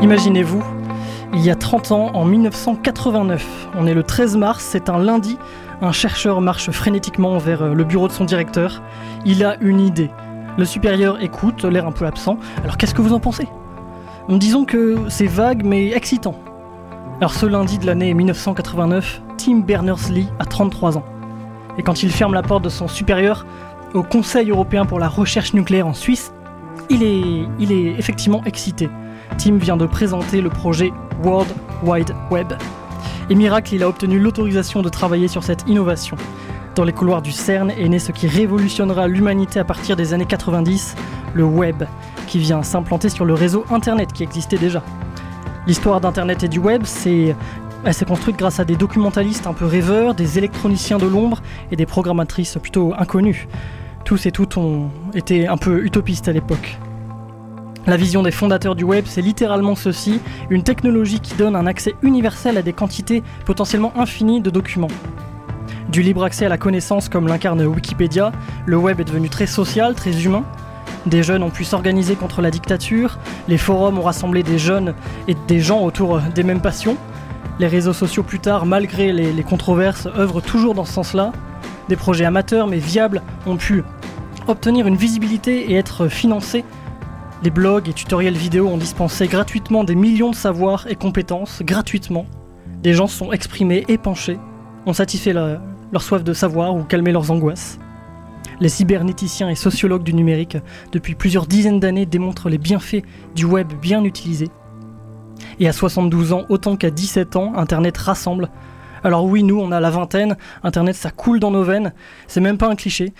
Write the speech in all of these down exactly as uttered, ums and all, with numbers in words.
Imaginez-vous, il y a trente ans, en mille neuf cent quatre-vingt-neuf, on est le treize mars, c'est un lundi, un chercheur marche frénétiquement vers le bureau de son directeur. Il a une idée. Le supérieur écoute, l'air un peu absent. Alors qu'est-ce que vous en pensez ? Disons que c'est vague mais excitant. Alors ce lundi de l'année mille neuf cent quatre-vingt-neuf, Tim Berners-Lee a trente-trois ans. Et quand il ferme la porte de son supérieur au Conseil européen pour la recherche nucléaire en Suisse, il est, il est effectivement excité. Tim vient de présenter le projet World Wide Web. Et miracle, il a obtenu l'autorisation de travailler sur cette innovation. Dans les couloirs du CERN est né ce qui révolutionnera l'humanité à partir des années quatre-vingt-dix, le web, qui vient s'implanter sur le réseau Internet qui existait déjà. L'histoire d'Internet et du web, c'est... elle s'est construite grâce à des documentalistes un peu rêveurs, des électroniciens de l'ombre et des programmatrices plutôt inconnues. Tous et toutes ont été un peu utopistes à l'époque. La vision des fondateurs du web, c'est littéralement ceci, une technologie qui donne un accès universel à des quantités potentiellement infinies de documents. Du libre accès à la connaissance comme l'incarne Wikipédia, le web est devenu très social, très humain. Des jeunes ont pu s'organiser contre la dictature, les forums ont rassemblé des jeunes et des gens autour des mêmes passions. Les réseaux sociaux plus tard, malgré les, les controverses, œuvrent toujours dans ce sens-là. Des projets amateurs mais viables ont pu obtenir une visibilité et être financés. Les blogs et tutoriels vidéo ont dispensé gratuitement des millions de savoirs et compétences, gratuitement. Des gens se sont exprimés et penchés, ont satisfait la, leur soif de savoir ou calmé leurs angoisses. Les cybernéticiens et sociologues du numérique, depuis plusieurs dizaines d'années, démontrent les bienfaits du web bien utilisé. Et à soixante-douze ans, autant qu'à dix-sept ans, Internet rassemble. Alors oui, nous, on a la vingtaine, Internet, ça coule dans nos veines, c'est même pas un cliché.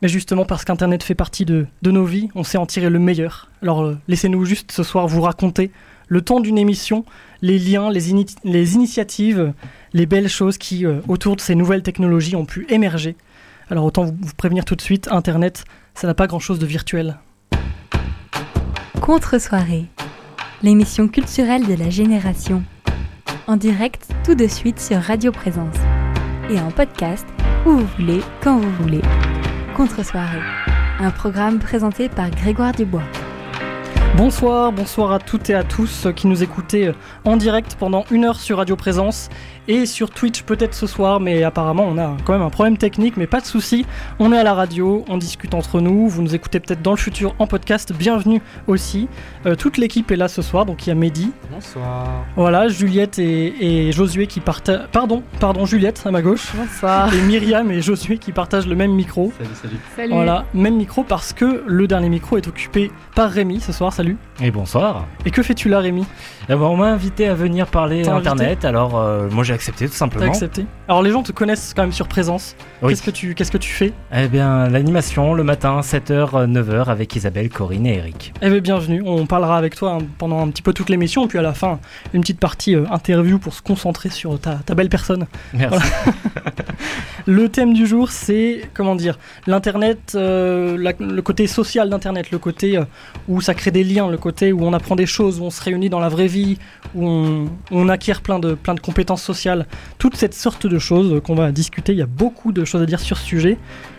Mais justement parce qu'Internet fait partie de, de nos vies, on sait en tirer le meilleur. Alors euh, laissez-nous juste ce soir vous raconter, le temps d'une émission, les liens, les, ini- les initiatives, les belles choses qui, euh, autour de ces nouvelles technologies, ont pu émerger. Alors autant vous, vous prévenir tout de suite, Internet, ça n'a pas grand-chose de virtuel. Contre-soirée, l'émission culturelle de la génération. En direct, tout de suite sur Radio Présence. Et en podcast, où vous voulez, quand vous voulez. Contre-soirée, un programme présenté par Grégoire Dubois. Bonsoir, bonsoir à toutes et à tous qui nous écoutez en direct pendant une heure sur Radio Présence et sur Twitch peut-être ce soir, mais apparemment on a quand même un problème technique, mais pas de souci. On est à la radio, on discute entre nous, vous nous écoutez peut-être dans le futur en podcast, bienvenue aussi. Euh, toute l'équipe est là ce soir, donc il y a Mehdi. Bonsoir. Voilà, Juliette et, et Josué qui partagent... Pardon, pardon Juliette à ma gauche. Bonsoir. Et Myriam et Josué qui partagent le même micro. Salut, salut. Salut. Voilà, même micro parce que le dernier micro est occupé par Rémi ce soir, salut. Et bonsoir. Et que fais-tu là Rémi ? Eh ben, on m'a invité à venir parler Internet, alors euh, moi j'ai accepté tout simplement. T'as accepté. Alors les gens te connaissent quand même sur Présence, oui. qu'est-ce, que tu, qu'est-ce que tu fais ? Eh bien l'animation le matin, sept heures neuf heures avec Isabelle, Corinne et Eric. Eh bien bienvenue, on parlera avec toi pendant un petit peu toute l'émission, et puis à la fin une petite partie euh, interview pour se concentrer sur ta, ta belle personne. Merci. Voilà. Le thème du jour c'est, comment dire, l'Internet, euh, la, le côté social d'Internet, le côté euh, où ça crée des liens, le côté où on apprend des choses, où on se réunit dans la vraie vie, où on, on acquiert plein de, plein de compétences sociales, toute cette sorte de choses qu'on va discuter. Il y a beaucoup de choses à dire sur ce sujet.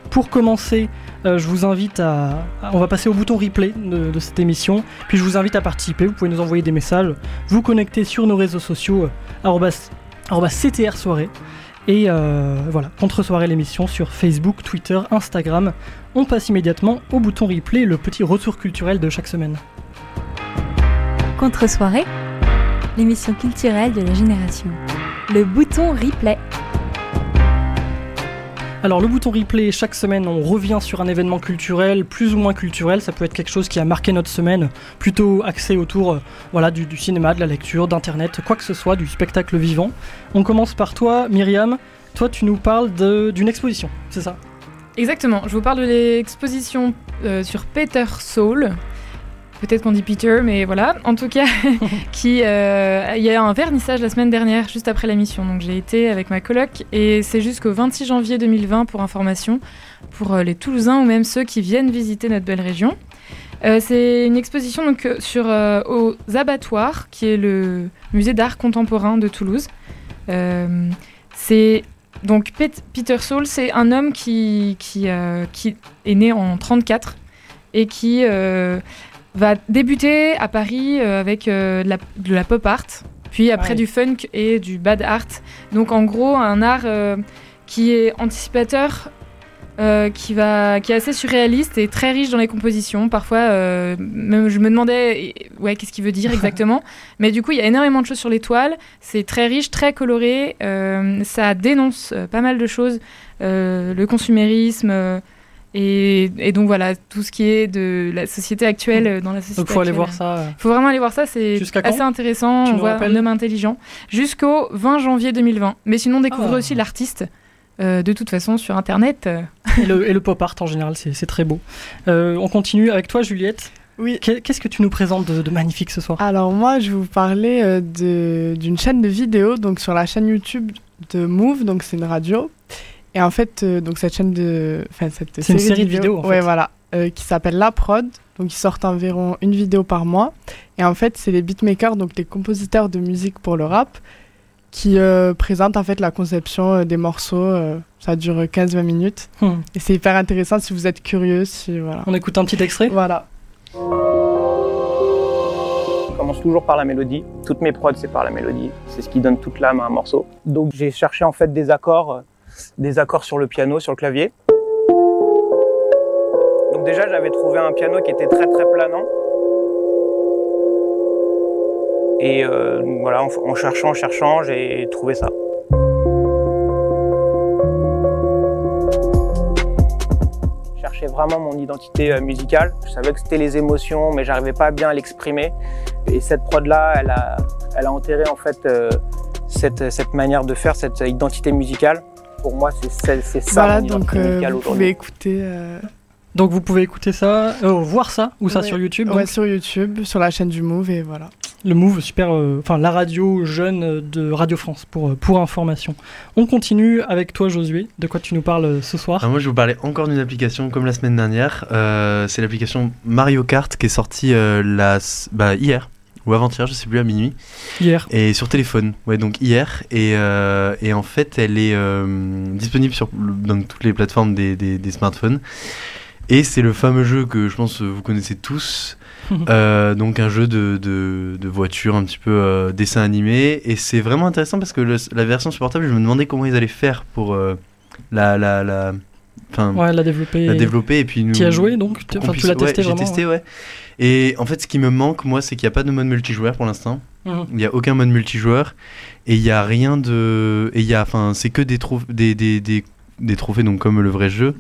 Pour commencer, euh, je vous invite à, à... On va passer au bouton replay de, de cette émission, puis je vous invite à participer, vous pouvez nous envoyer des messages, vous connecter sur nos réseaux sociaux, arobase C T R soirée, et euh, voilà, Contre-soirée l'émission sur Facebook, Twitter, Instagram. On passe immédiatement au bouton replay, le petit retour culturel de chaque semaine. Contre-soirée, l'émission culturelle de la génération. Le bouton replay. Alors le bouton replay, chaque semaine on revient sur un événement culturel, plus ou moins culturel, ça peut être quelque chose qui a marqué notre semaine, plutôt axé autour euh, voilà, du, du cinéma, de la lecture, d'internet, quoi que ce soit, du spectacle vivant. On commence par toi Myriam, toi tu nous parles de, d'une exposition, c'est ça ? Exactement, je vous parle de l'exposition euh, sur Peter Saul. Peut-être qu'on dit Peter, mais voilà. En tout cas, qui, euh, il y a un vernissage la semaine dernière, juste après la mission. Donc j'ai été avec ma coloc et c'est jusqu'au vingt-six janvier deux mille vingt pour information, pour les Toulousains ou même ceux qui viennent visiter notre belle région. Euh, c'est une exposition donc, sur, euh, aux Abattoirs, qui est le musée d'art contemporain de Toulouse. Euh, c'est Donc Peter Saul, c'est un homme qui, qui, euh, qui est né en trente-quatre et qui euh, va débuter à Paris avec euh, de, la, de la pop art, puis après ouais. du funk et du bad art. Donc en gros, un art euh, qui est anticipateur, euh, qui, va, qui est assez surréaliste et très riche dans les compositions. Parfois, euh, même je me demandais ouais, qu'est-ce qu'il veut dire exactement. Mais du coup, il y a énormément de choses sur les toiles. C'est très riche, très coloré. Euh, ça dénonce pas mal de choses. Euh, le consumérisme... Euh, Et, et donc voilà, tout ce qui est de la société actuelle dans la société. Donc il faut aller voir ça. Il faut vraiment aller voir ça, c'est assez intéressant. On voit un homme intelligent. Jusqu'au vingt janvier deux mille vingt. Mais sinon, on découvre ah. aussi l'artiste, euh, de toute façon, sur Internet. Et le, et le pop art en général, c'est, c'est très beau. Euh, on continue avec toi, Juliette. Oui. Qu'est-ce que tu nous présentes de, de magnifique ce soir ? Alors moi, je vais vous parler de, d'une chaîne de vidéos, donc sur la chaîne YouTube de Mouv, donc c'est une radio. Et en fait, euh, donc cette chaîne de, enfin cette série, série de vidéos, vidéos en ouais fait. voilà, euh, qui s'appelle La Prod. Donc ils sortent environ une vidéo par mois. Et en fait, c'est les beatmakers, donc les compositeurs de musique pour le rap, qui euh, présentent en fait la conception euh, des morceaux. Euh, ça dure quinze à vingt minutes. Hmm. Et c'est hyper intéressant si vous êtes curieux. Si voilà. On écoute un petit extrait. Voilà. Je commence toujours par la mélodie. Toutes mes prods, c'est par la mélodie. C'est ce qui donne toute l'âme à un morceau. Donc j'ai cherché en fait des accords. Euh, des accords sur le piano, sur le clavier. Donc déjà, j'avais trouvé un piano qui était très très planant. Et euh, voilà, en, en cherchant, en cherchant, j'ai trouvé ça. Je cherchais vraiment mon identité musicale. Je savais que c'était les émotions, mais j'arrivais pas bien à l'exprimer. Et cette prod-là, elle a, elle a enterré en fait euh, cette, cette manière de faire, cette identité musicale. Pour moi, c'est, celle, c'est ça. Voilà, donc euh, vous pouvez écouter. Euh... Donc vous pouvez écouter ça, euh, voir ça, ou ça ouais. sur YouTube. Donc. Ouais, sur YouTube, sur la chaîne du Mouv et voilà. Le Mouv, super. Enfin, euh, la radio jeune de Radio France pour pour information. On continue avec toi, Josué. De quoi tu nous parles ce soir ? Alors moi, je vais vous parler encore d'une application comme la semaine dernière. Euh, c'est l'application Mario Kart qui est sortie euh, la bah, hier. Ou avant-hier, je sais plus, à minuit. Hier. Et sur téléphone, ouais, donc hier. Et, euh, et en fait, elle est euh, disponible sur, dans toutes les plateformes des, des, des smartphones. Et c'est le fameux jeu que je pense vous connaissez tous. euh, donc un jeu de, de, de voiture, un petit peu euh, dessin animé. Et c'est vraiment intéressant parce que le, la version supportable, je me demandais comment ils allaient faire pour euh, la... la, la Enfin, ouais, la développer. La développer et puis nous. Qui a joué donc enfin, puisse, Tu l'as testé ouais, vraiment j'ai testé, ouais. Et en fait, ce qui me manque, moi, c'est qu'il n'y a pas de mode multijoueur pour l'instant. Mmh. Il n'y a aucun mode multijoueur. Et il n'y a rien de. Et il y a. Enfin, c'est que des, trof... des, des, des, des trophées, donc comme le vrai jeu.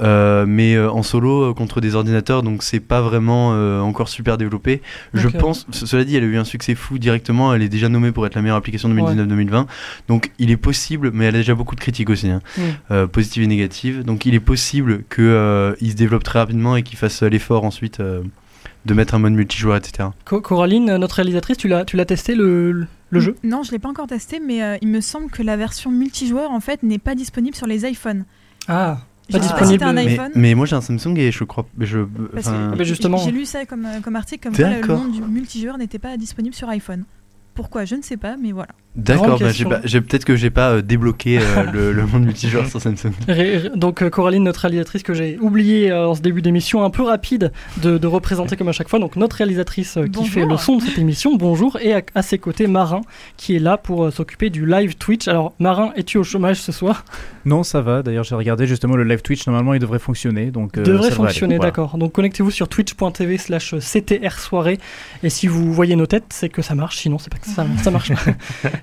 Euh, mais euh, en solo, euh, contre des ordinateurs, donc c'est pas vraiment euh, encore super développé. Je okay. pense. Cela dit, elle a eu un succès fou directement. Elle est déjà nommée pour être la meilleure application deux mille dix-neuf deux mille vingt. Ouais. Donc il est possible, mais elle a déjà beaucoup de critiques aussi, hein, mmh. euh, positives et négatives. Donc il est possible qu'il euh, se développe très rapidement et qu'il fasse euh, l'effort ensuite. Euh, de mettre un mode multijoueur, et cetera. Coraline, notre réalisatrice, tu l'as, tu l'as testé le, le mmh, jeu ? Non, je ne l'ai pas encore testé, mais euh, il me semble que la version multijoueur, en fait, n'est pas disponible sur les iPhones. Ah, pas je disponible. Pas si un iPhone. Mais, mais moi, j'ai un Samsung et je crois... Je, Parce que, mais justement... J'ai lu ça comme, comme article, comme quoi, le nom du multijoueur n'était pas disponible sur iPhone. Pourquoi ? Je ne sais pas, mais voilà. D'accord, bah j'ai pas, j'ai, peut-être que je n'ai pas euh, débloqué euh, le, le monde multijoueur sur Samsung. Donc, euh, Coraline, notre réalisatrice que j'ai oublié euh, en ce début d'émission, un peu rapide de, de représenter comme à chaque fois. Donc, notre réalisatrice euh, qui bonjour. fait le son de cette émission, bonjour, et à, à ses côtés, Marin, qui est là pour euh, s'occuper du live Twitch. Alors, Marin, es-tu au chômage ce soir ? Non, ça va. D'ailleurs, j'ai regardé justement le live Twitch. Normalement, il devrait fonctionner. Donc, euh, devrait fonctionner, aller, d'accord. Voilà. Donc, connectez-vous sur twitch.tv slash CTR soirée. Et si vous voyez nos têtes, c'est que ça marche. Sinon, c'est pas que ça, ça marche pas.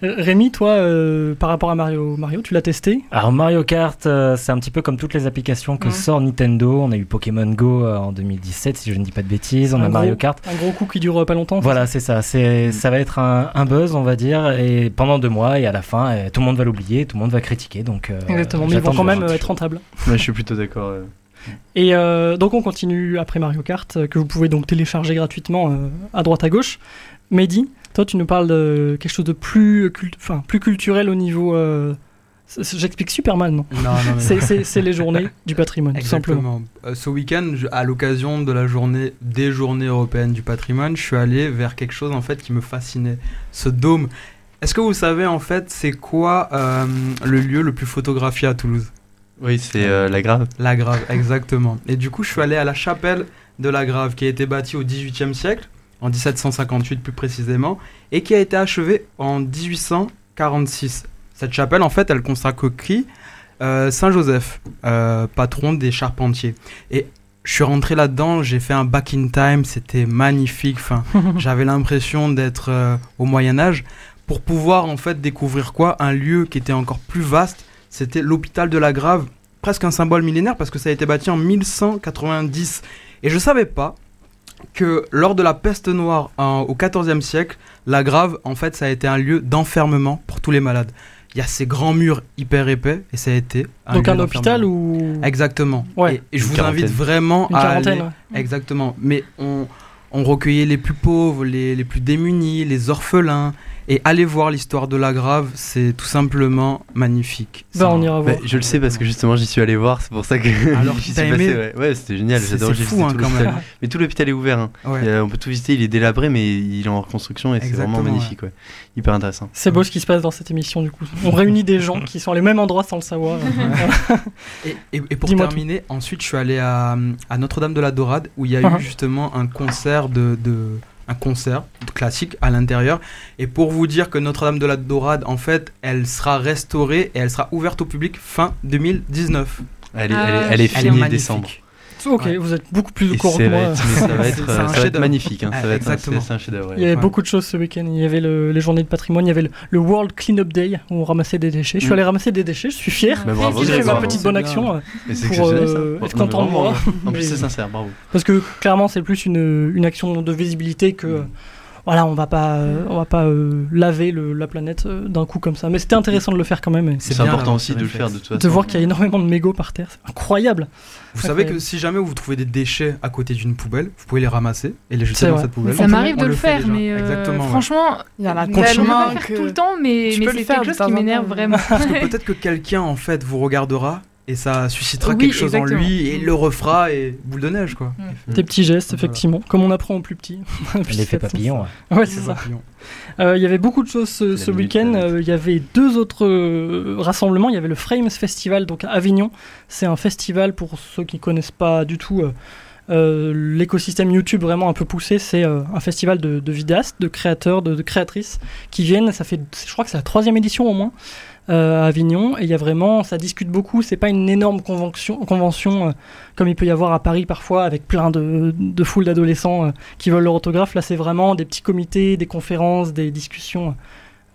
Rémi, toi, euh, par rapport à Mario, Mario, tu l'as testé ? Alors Mario Kart, euh, c'est un petit peu comme toutes les applications que mmh. sort Nintendo. On a eu Pokémon Go euh, en deux mille dix-sept, si je ne dis pas de bêtises. On un a gros, Mario Kart. Un gros coup qui dure pas longtemps. Voilà, c'est ça. C'est, ça va être un, un buzz, on va dire, et pendant deux mois, et à la fin, et tout le monde va l'oublier, tout le monde va critiquer. Donc, euh, exactement, mais ils vont quand même être rentables. Ouais, je suis plutôt d'accord. Euh. Et euh, donc on continue après Mario Kart, euh, que vous pouvez donc télécharger gratuitement euh, à droite à gauche. Mehdi, toi, tu nous parles de quelque chose de plus, cult... enfin, plus culturel au niveau... Euh... J'explique Superman, non, non, non, non. C'est, c'est, c'est les journées du patrimoine, exactement. Tout simplement. Euh, ce week-end, je, à l'occasion de la journée, des journées européennes du patrimoine, je suis allé vers quelque chose en fait, qui me fascinait. Ce dôme Est-ce que vous savez en fait c'est quoi euh, le lieu le plus photographié à Toulouse ? Oui, c'est euh, la Grave. La Grave, exactement. Et du coup, je suis allé à la chapelle de la Grave qui a été bâtie au dix-huitième siècle, en dix-sept cent cinquante-huit plus précisément, et qui a été achevée en dix-huit cent quarante-six. Cette chapelle, en fait, elle consacre euh, Saint Joseph, euh, patron des charpentiers. Et je suis rentré là-dedans, j'ai fait un back in time, c'était magnifique. Enfin, j'avais l'impression d'être euh, au Moyen-Âge. Pour pouvoir en fait découvrir quoi ? Un lieu qui était encore plus vaste, c'était l'hôpital de la Grave, presque un symbole millénaire parce que ça a été bâti en mille cent quatre-vingt-dix. Et je savais pas que lors de la peste noire hein, au quatorzième siècle, la Grave, en fait, ça a été un lieu d'enfermement pour tous les malades. Il y a ces grands murs hyper épais et ça a été un donc lieu un hôpital ou exactement. Ouais. Et, et je vous invite vraiment une à quarantaine, aller ouais. Exactement. Mais on on recueillait les plus pauvres, les les plus démunis, les orphelins. Et allez voir l'histoire de la Grave, c'est tout simplement magnifique. Bah, on ira voir. Bah, je le sais parce que justement j'y suis allé voir, c'est pour ça que alors, j'y suis aimé passé. Ouais, ouais, c'était génial, c'est, j'adore. C'est fou hein, quand même. Mais tout l'hôpital est ouvert, hein. Ouais. Et, euh, on peut tout visiter, il est délabré mais il est en reconstruction et exactement, c'est vraiment magnifique, ouais. Ouais. Hyper intéressant. C'est beau ouais. Ce qui se passe dans cette émission du coup. On réunit des gens qui sont les mêmes endroits sans le savoir. et, et, et pour Dis-moi terminer, tout. Ensuite je suis allé à, à Notre-Dame de la Dorade où il y a eu justement un concert de... de... un concert classique à l'intérieur. Et pour vous dire que Notre-Dame de la Dorade, en fait, elle sera restaurée et elle sera ouverte au public fin deux mille dix-neuf. Elle est, ah, elle est, elle est finie en décembre. Ok, ouais. Vous êtes beaucoup plus au courant que moi. Ça va être, ça va être magnifique. Hein, ça va être un, c'est, c'est un chef-d'œuvre. Il y avait ouais. beaucoup de choses ce week-end. Il y avait le, les journées de patrimoine, il y avait le, le World Cleanup Day où on ramassait des déchets. Je suis allé ramasser des déchets, je suis fier. Bah, bravo, j'ai fait ma petite bonne action pour euh, être content de moi. En plus, c'est sincère, bravo. Parce que clairement, c'est plus une, une action de visibilité que. Voilà, on va pas, euh, on va pas euh, laver le, la planète euh, d'un coup comme ça. Mais c'était intéressant de le faire quand même. C'est, c'est important aussi de le faire de toute façon. De voir qu'il y a énormément de mégots par terre, c'est incroyable. Vous incroyable. Savez que si jamais vous trouvez des déchets à côté d'une poubelle, vous pouvez les ramasser et les jeter c'est dans vrai. Cette poubelle. Ça on m'arrive peut, de le, le faire, mais euh, franchement, il y en a continuellement à faire tout le temps, mais, mais c'est quelque chose qui m'énerve vraiment. Parce que peut-être que quelqu'un en fait vous regardera. Et ça suscitera oui, quelque chose exactement. En lui et il le refera et boule de neige quoi. Mmh. Des petits gestes effectivement, voilà. Comme on apprend au plus petit. L'effet papillon. Ouais, ouais c'est ça. Il euh, y avait beaucoup de choses ce, ce week-end. Il euh, y avait deux autres euh, rassemblements. Il y avait le Frames Festival donc à Avignon. C'est un festival pour ceux qui connaissent pas du tout. Euh, Euh, l'écosystème YouTube vraiment un peu poussé, c'est euh, un festival de, de vidéastes, de créateurs, de, de créatrices qui viennent. Ça fait, je crois que c'est la troisième édition au moins euh, à Avignon. Et il y a vraiment, ça discute beaucoup. C'est pas une énorme convention, convention euh, comme il peut y avoir à Paris parfois avec plein de, de foules d'adolescents euh, qui veulent leur autographe. Là, c'est vraiment des petits comités, des conférences, des discussions.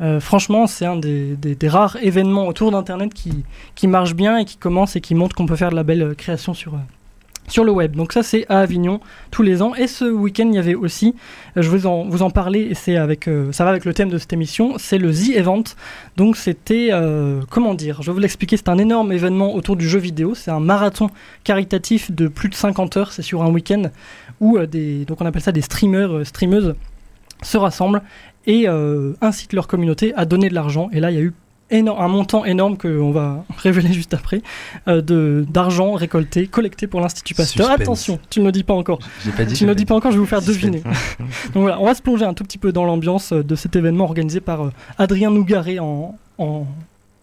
Euh, franchement, c'est un des, des, des rares événements autour d'Internet qui, qui marche bien et qui commence et qui montre qu'on peut faire de la belle euh, création sur. Euh, Sur le web, donc ça c'est à Avignon tous les ans. Et ce week-end il y avait aussi, euh, je vais en, vous en parler et c'est avec, euh, ça va avec le thème de cette émission, c'est le Z Event. Donc c'était, euh, comment dire, je vais vous l'expliquer, c'est un énorme événement autour du jeu vidéo. C'est un marathon caritatif de plus de cinquante heures, c'est sur un week-end où euh, des, donc on appelle ça des streamers, euh, streameuses se rassemblent et euh, incitent leur communauté à donner de l'argent. Et là il y a eu Énorme, un montant énorme qu'on va révéler juste après, euh, de, d'argent récolté, collecté pour l'Institut Pasteur. Suspense. Attention, tu ne le dis pas encore. J'ai pas dit, tu ne le dis pas encore, je vais vous faire Suspense. Deviner. Donc voilà, on va se plonger un tout petit peu dans l'ambiance de cet événement organisé par euh, Adrien Nougaré en, en,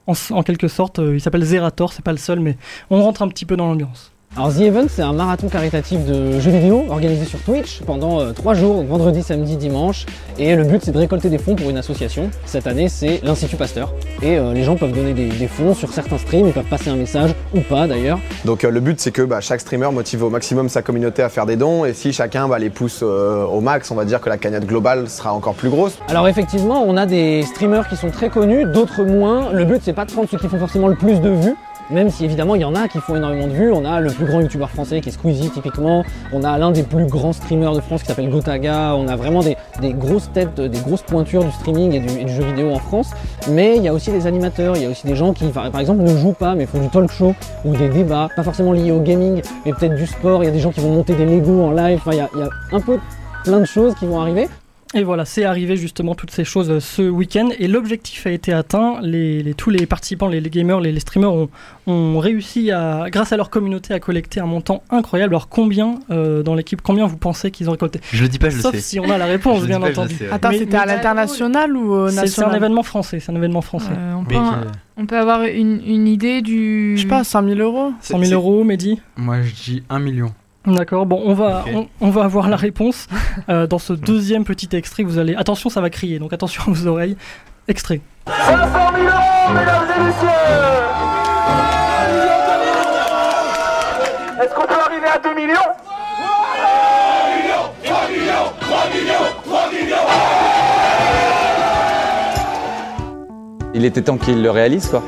en, en quelque sorte. Euh, il s'appelle Zerator, c'est pas le seul, mais on rentre un petit peu dans l'ambiance. Alors The Event, c'est un marathon caritatif de jeux vidéo organisé sur Twitch pendant euh, trois jours, donc vendredi, samedi, dimanche. Et le but, c'est de récolter des fonds pour une association. Cette année, c'est l'Institut Pasteur. Et euh, les gens peuvent donner des, des fonds sur certains streams, ils peuvent passer un message ou pas d'ailleurs. Donc euh, le but, c'est que bah, chaque streamer motive au maximum sa communauté à faire des dons. Et si chacun bah, les pousse euh, au max, on va dire que la cagnotte globale sera encore plus grosse. Alors effectivement, on a des streamers qui sont très connus, d'autres moins. Le but, c'est pas de prendre ceux qui font forcément le plus de vues. Même si évidemment il y en a qui font énormément de vues, on a le plus grand youtubeur français qui est Squeezie typiquement, on a l'un des plus grands streamers de France qui s'appelle Gotaga, on a vraiment des, des grosses têtes, des grosses pointures du streaming et du, et du jeu vidéo en France, mais il y a aussi des animateurs, il y a aussi des gens qui par exemple ne jouent pas mais font du talk show ou des débats, pas forcément liés au gaming, mais peut-être du sport, il y a des gens qui vont monter des Legos en live, enfin il y a, il y a un peu plein de choses qui vont arriver. Et voilà, c'est arrivé justement toutes ces choses ce week-end et l'objectif a été atteint. Les, les, tous les participants, les, les gamers, les, les streamers ont, ont réussi, à, grâce à leur communauté, à collecter un montant incroyable. Alors combien euh, dans l'équipe, combien vous pensez qu'ils ont récolté ? Je le dis pas, je Sauf le sais. Sauf si on a la réponse, bien entendu. Sais, ouais. Attends, mais, c'était mais à l'international ou au national ? C'est un événement français, c'est un événement français. Euh, on, peut un, on peut avoir une, une idée du... Je sais pas, cinq mille euros ? cent mille euros, Mehdi ? Moi je dis un million. D'accord, bon, on va, okay. on, on va avoir la réponse euh, dans ce deuxième petit extrait. Vous allez, attention, ça va crier, donc attention aux oreilles. Extrait. cinq cent mille euros, mesdames et messieurs. Est-ce qu'on peut arriver à deux millions? trois millions, trois millions, trois millions, trois millions. Il était temps qu'il le réalise, quoi.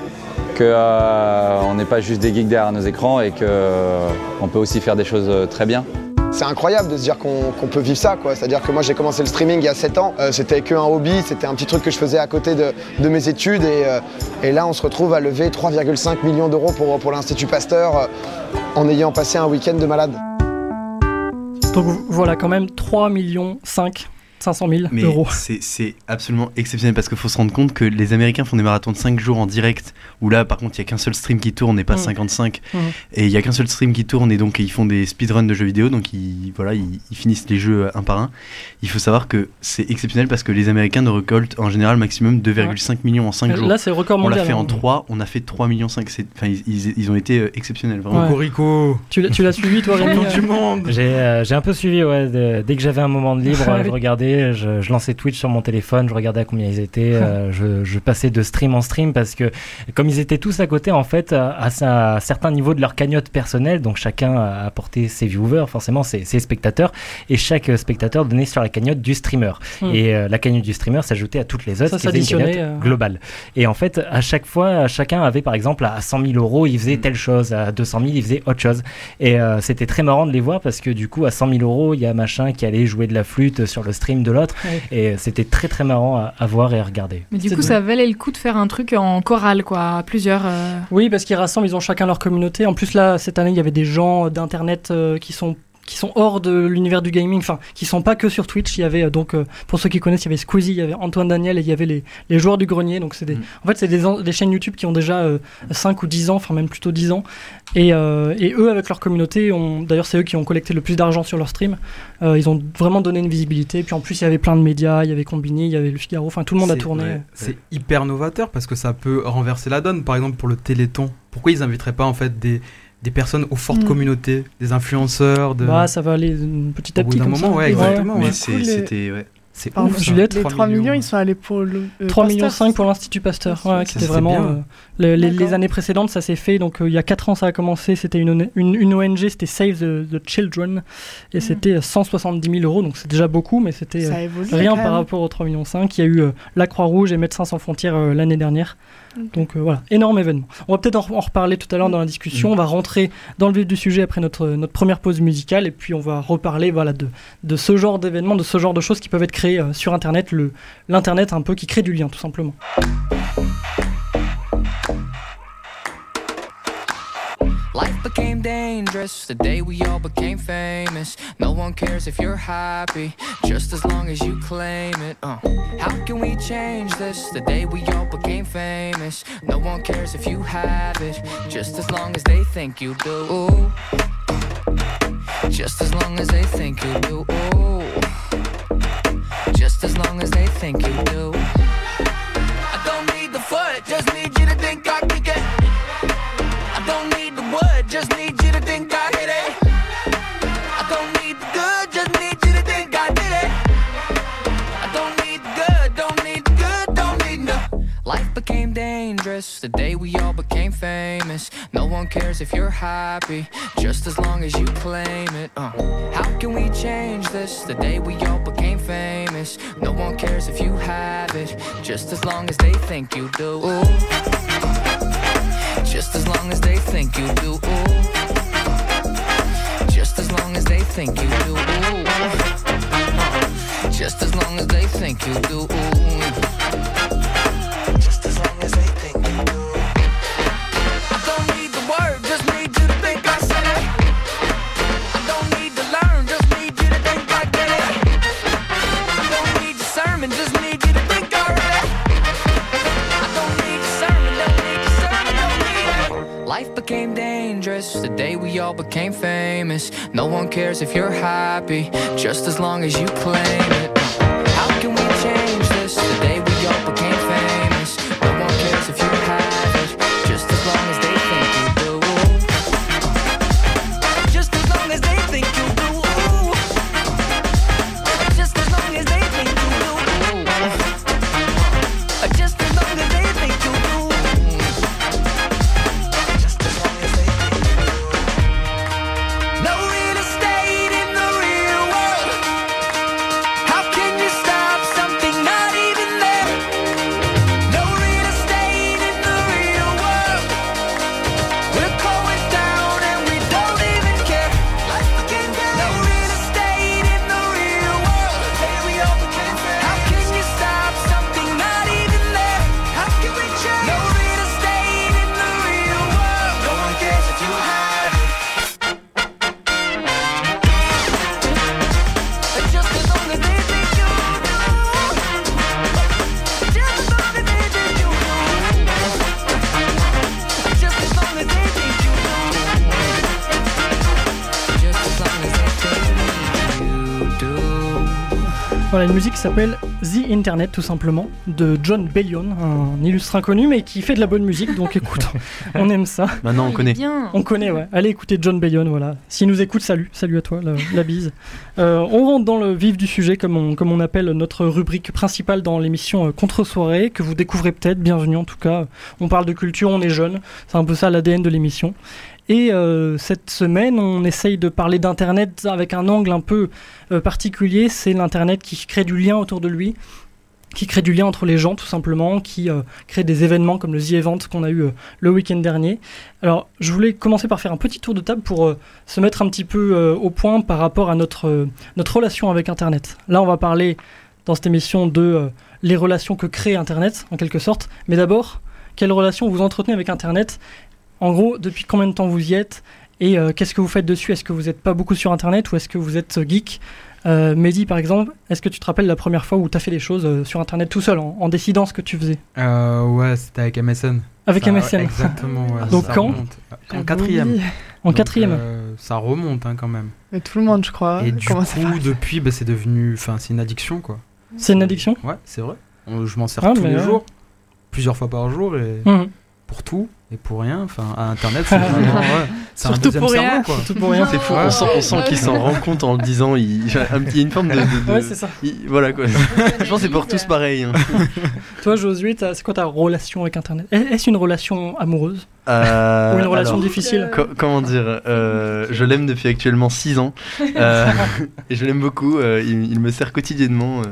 Qu'on euh, n'est pas juste des geeks derrière nos écrans et qu'on euh, peut aussi faire des choses euh, très bien. C'est incroyable de se dire qu'on, qu'on peut vivre ça, quoi. C'est-à-dire que moi j'ai commencé le streaming il y a sept ans, euh, c'était que un hobby, c'était un petit truc que je faisais à côté de, de mes études et, euh, et là on se retrouve à lever trois virgule cinq millions d'euros pour, pour l'Institut Pasteur euh, en ayant passé un week-end de malade. Donc voilà quand même trois virgule cinq millions. cinq cent mille euros. C'est, c'est absolument exceptionnel parce qu'il faut se rendre compte que les Américains font des marathons de cinq jours en direct où là par contre il n'y a qu'un seul stream qui tourne et pas mmh. cinquante-cinq mmh. et il n'y a qu'un seul stream qui tourne et donc ils font des speedruns de jeux vidéo donc ils, voilà, ils, ils finissent les jeux un par un. Il faut savoir que c'est exceptionnel parce que les Américains ne récoltent en général maximum deux virgule cinq ouais. millions en cinq jours. Là c'est le record mondial. On l'a fait en trois, on a fait trois virgule cinq millions. Enfin ils, ils, ils ont été exceptionnels vraiment. Ouais. Corico. Tu l'as, tu l'as suivi toi Rémi? Tout le monde. J'ai, euh, j'ai un peu suivi ouais, de, dès que j'avais un moment de libre je regardais. Je, je lançais Twitch sur mon téléphone, je regardais à combien ils étaient, euh, je, je passais de stream en stream parce que comme ils étaient tous à côté en fait à, à, à certains niveaux de leur cagnotte personnelle, donc chacun apportait ses viewers, forcément ses, ses spectateurs et chaque spectateur donnait sur la cagnotte du streamer mmh. et euh, la cagnotte du streamer s'ajoutait à toutes les autres, ça, qui était une cagnotte euh... globale et en fait à chaque fois chacun avait par exemple à cent mille euros il faisait mmh. telle chose, à deux cent mille il faisait autre chose et euh, c'était très marrant de les voir parce que du coup à cent mille euros il y a machin qui allait jouer de la flûte sur le stream de l'autre ouais. et c'était très très marrant à, à voir et à regarder. Mais du c'est coup ça valait le coup de faire un truc en chorale quoi, à plusieurs euh... Oui parce qu'ils rassemblent, ils ont chacun leur communauté. En plus là cette année il y avait des gens d'internet euh, qui sont qui sont hors de l'univers du gaming, enfin qui sont pas que sur Twitch. Il y avait donc euh, pour ceux qui connaissent, il y avait Squeezie, il y avait Antoine Daniel et il y avait les, les joueurs du grenier. Donc c'est des, mmh. en fait c'est des, des chaînes YouTube qui ont déjà euh, cinq ou dix ans, enfin même plutôt dix ans. Et, euh, et eux avec leur communauté, ont, d'ailleurs c'est eux qui ont collecté le plus d'argent sur leur stream. Euh, ils ont vraiment donné une visibilité. Et puis en plus il y avait plein de médias, il y avait Combini, il y avait Le Figaro, enfin tout le monde c'est, a tourné. Ouais, c'est ouais. hyper novateur parce que ça peut renverser la donne. Par exemple pour le Téléthon, pourquoi ils inviteraient pas en fait des des personnes aux fortes mmh. communautés, des influenceurs, de... Bah ça va aller petit à petit comme moment, ça. Ouais, exactement. Mais ouais. C'est, cool, c'était, ouais. C'est ah, ouf, Juliette, les trois millions, ils sont allés pour le euh, trois virgule cinq millions pour l'Institut Pasteur, ouais, ouais, qui était vraiment euh, les, les, les années précédentes, ça s'est fait. Donc euh, il y a quatre ans ça a commencé, c'était une, une, une O N G, c'était Save the, the Children et mmh. c'était cent soixante-dix mille euros, donc c'est déjà beaucoup mais c'était euh, évolue, rien par rapport aux trois virgule cinq millions. Il y a eu euh, la Croix-Rouge et Médecins sans frontières euh, l'année dernière. Donc euh, voilà, énorme événement. On va peut-être en, en reparler tout à l'heure dans la discussion. On va rentrer dans le vif du sujet après notre, notre première pause musicale et puis on va reparler voilà, de, de ce genre d'événements, de ce genre de choses qui peuvent être créées euh, sur Internet, le, l'Internet un peu qui crée du lien tout simplement. Life became dangerous the day we all became famous. No one cares if you're happy, just as long as you claim it. Uh, how can we change this the day we all became famous? No one cares if you have it, just as long as they think you do. Just as long as they think you do. Just as long as they think you do. I don't need the foot, just need you to think I can get. I don't need would just need you to think I hit it. I don't need the good, just need you to think I did it. I don't need the good, don't need the good, don't need no. Life became dangerous the day we all became famous. No one cares if you're happy, just as long as you claim it. Uh, how can we change this the day we all became famous? No one cares if you have it, just as long as they think you do. Just as long as they think you do. Just as long as they think you do. Just as long as they think you do. Just as long as they think you do. I don't need the word, just need you to think I said it. I don't need to learn, just need you to think I did it. I don't need March, the day we all became famous. No one cares if you're happy, just as long as you claim it. How can we change this? The day we all became famous. No one cares if you have it, just as long as they think you do. Just as long as they think you do. Just as long as they think you do. Just as long as they think you do. Voilà, une musique qui s'appelle The Internet, tout simplement, de John Bellion, un illustre inconnu, mais qui fait de la bonne musique, donc écoute, on aime ça. Maintenant, on connaît. On connaît, ouais. Allez écouter John Bellion, voilà. S'il nous écoute, salut, salut à toi, la, la bise. Euh, on rentre dans le vif du sujet, comme on, comme on appelle notre rubrique principale dans l'émission Contre-soirée, que vous découvrez peut-être, bienvenue en tout cas. On parle de culture, on est jeune, c'est un peu ça l'A D N de l'émission. Et euh, cette semaine, on essaye de parler d'Internet avec un angle un peu euh, particulier. C'est l'Internet qui crée du lien autour de lui, qui crée du lien entre les gens tout simplement, qui euh, crée des événements comme le Z Event qu'on a eu euh, le week-end dernier. Alors, je voulais commencer par faire un petit tour de table pour euh, se mettre un petit peu euh, au point par rapport à notre, euh, notre relation avec Internet. Là, on va parler dans cette émission de euh, les relations que crée Internet, en quelque sorte. Mais d'abord, quelles relations vous entretenez avec Internet ? En gros, depuis combien de temps vous y êtes et euh, qu'est-ce que vous faites dessus? Est-ce que vous n'êtes pas beaucoup sur Internet ou est-ce que vous êtes geek? euh, Mehdi, par exemple, est-ce que tu te rappelles la première fois où tu as fait des choses euh, sur Internet tout seul, en, en décidant ce que tu faisais? euh, Ouais, c'était avec M S N. Avec ça, M S N. Exactement, ouais. Donc ça quand remonte. En quatrième. En quatrième. Euh, ça remonte hein, quand même. Mais tout le monde, je crois. Et du coup, depuis, bah, c'est devenu... Enfin, c'est une addiction, quoi. C'est une addiction? Ouais, c'est vrai. On, je m'en sers ah, tous les ouais. jours, plusieurs fois par jour, et mmh. pour tout. Et pour rien, enfin, à Internet, c'est vraiment, ouais, c'est surtout un deuxième cerveau, quoi. Surtout pour rien. C'est fou, on sent, on sent qu'il s'en rend compte en le disant, il, il y a une forme de... de, de ouais, c'est ça. Il, voilà, quoi. Je pense que c'est pour tous pareil. Hein. Toi, Josué, c'est quoi ta relation avec Internet? Est-ce une relation amoureuse euh, ou une relation alors, difficile? co- Comment dire euh, Je l'aime depuis actuellement six ans. Euh, et je l'aime beaucoup, euh, il, il me sert quotidiennement. Euh.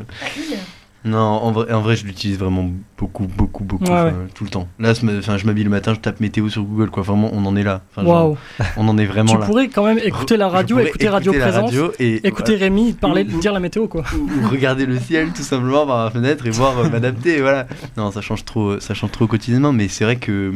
Non, en vrai, en vrai, je l'utilise vraiment beaucoup, beaucoup, beaucoup, ouais, ouais. tout le temps. Là, je m'habille le matin, je tape météo sur Google, quoi. Vraiment, on en est là. Wow. Genre, on en est vraiment tu là. Tu pourrais quand même écouter la radio, écouter, écouter Radio Présence, et écouter ouais. Rémi parler, ou, ou, dire la météo, quoi. Ou, ou regarder le ciel, tout simplement, par la fenêtre et voir euh, m'adapter, voilà. Non, ça change trop, ça change trop quotidiennement, mais c'est vrai que,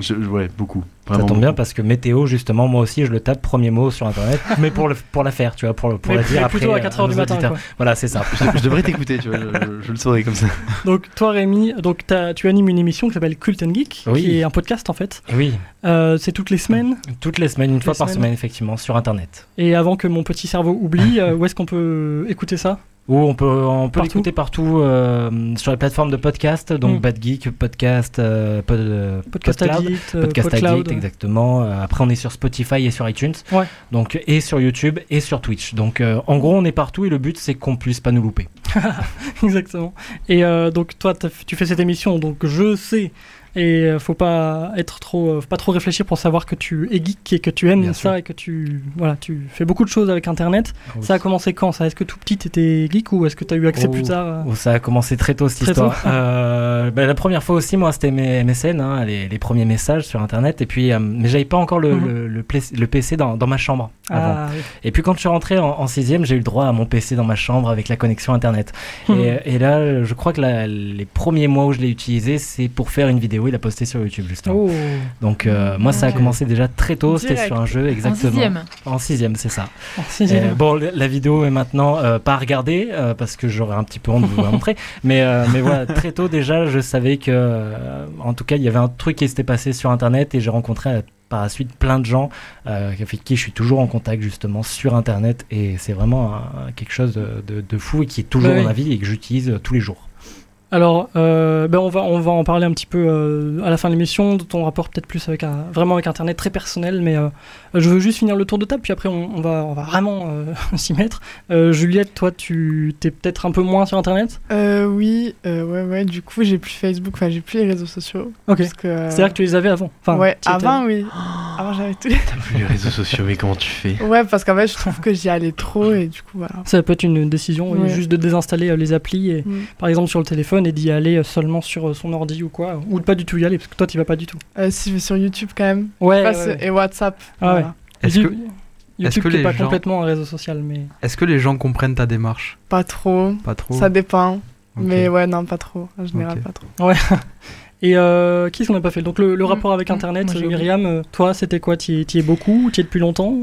je, ouais, beaucoup. Ça tombe bien parce que météo, justement, moi aussi, je le tape premier mot sur Internet, mais pour, le, pour la faire, tu vois, pour, pour la dire après. Plutôt à quatre heures du matin. Quoi. Voilà, c'est ça. Je, je devrais t'écouter, tu vois, je, je le saurais comme ça. Donc, toi, Rémi, donc, tu animes une émission qui s'appelle Cult and Geek, oui. qui est un podcast en fait. Oui. Euh, c'est toutes les semaines ? Toutes les semaines, une toutes fois par semaines. semaine, effectivement, sur Internet. Et avant que mon petit cerveau oublie, où est-ce qu'on peut écouter ça ? Où on peut, on peut l'écouter partout euh, sur les plateformes de podcast, donc mm. Bad Geek, Podcast, euh, pod, euh, Podcast Cloud, Addict, Podcast Addict, exactement. Après, on est sur Spotify et sur iTunes, ouais. donc, et sur YouTube et sur Twitch. Donc, euh, en gros, on est partout et le but, c'est qu'on puisse pas nous louper. Exactement. Et euh, donc, toi, tu fais cette émission, donc je sais... Et euh, faut pas être trop, euh, faut pas trop réfléchir pour savoir que tu es geek et que tu aimes Bien ça sûr. Et que tu, voilà, tu fais beaucoup de choses avec Internet. Oh, ça a commencé quand ça? Est-ce que tout petit t'étais geek ou est-ce que t'as eu accès oh, plus tard euh... oh, Ça a commencé très tôt cette très histoire. Tôt. Euh, bah, la première fois aussi, moi, c'était mes M S N, hein, les, les premiers messages sur Internet. Et puis, euh, mais j'avais pas encore le, mm-hmm. le, le, pla- le P C dans, dans ma chambre avant. Ah, oui. Et puis quand je suis rentré en, en sixième, j'ai eu le droit à mon P C dans ma chambre avec la connexion Internet. Mm-hmm. Et, et là, je crois que la, les premiers mois où je l'ai utilisé, c'est pour faire une vidéo. Il a posté sur YouTube justement. Oh. Donc euh, moi okay. ça a commencé déjà très tôt. Direct. C'était sur un jeu exactement. En sixième. En sixième, c'est ça. En sixième. Euh, bon, la vidéo est maintenant euh, pas à regarder euh, parce que j'aurais un petit peu honte de vous la montrer. Mais euh, mais voilà, très tôt déjà, je savais que euh, en tout cas il y avait un truc qui s'était passé sur Internet et j'ai rencontré. Euh, par la suite plein de gens euh, avec qui je suis toujours en contact justement sur internet, et c'est vraiment un, quelque chose de, de, de fou et qui est toujours oui. dans la vie et que j'utilise tous les jours. Alors, euh, ben on va on va en parler un petit peu euh, à la fin de l'émission, de ton rapport peut-être plus avec un, vraiment avec Internet très personnel, mais euh, je veux juste finir le tour de table, puis après on, on va on va vraiment euh, s'y mettre. Euh, Juliette, toi, tu t'es peut-être un peu moins sur Internet. Euh, oui, euh, ouais, ouais. Du coup, j'ai plus Facebook, enfin, j'ai plus les réseaux sociaux. Ok. Parce que, euh... c'est-à-dire que tu les avais avant. Enfin, ouais. Avant, étais... oui. Oh, avant, j'avais tout. T'as plus les réseaux sociaux, mais comment tu fais? Ouais, parce qu'en fait, je trouve que j'y allais trop et du coup, voilà. Ça peut être une décision, ouais. juste de désinstaller euh, les applis, et, mm. par exemple sur le téléphone, et d'y aller seulement sur son ordi ou quoi, ou de pas du tout y aller, parce que toi tu vas pas du tout. Euh, si je vais sur YouTube quand même, ouais, ouais, ouais. et WhatsApp. Ah voilà. ouais. Est-ce que YouTube n'est pas gens... complètement un réseau social, mais est-ce que les gens comprennent ta démarche? Pas trop. Pas trop. Ça dépend, okay. mais ouais non pas trop. En général okay. pas trop. Ouais. Et euh, qu'est-ce qu'on n'a pas fait? Donc le, le rapport mmh, avec Internet, mmh, Myriam, euh, toi c'était quoi? T'y, t'y es beaucoup? T'y es depuis longtemps?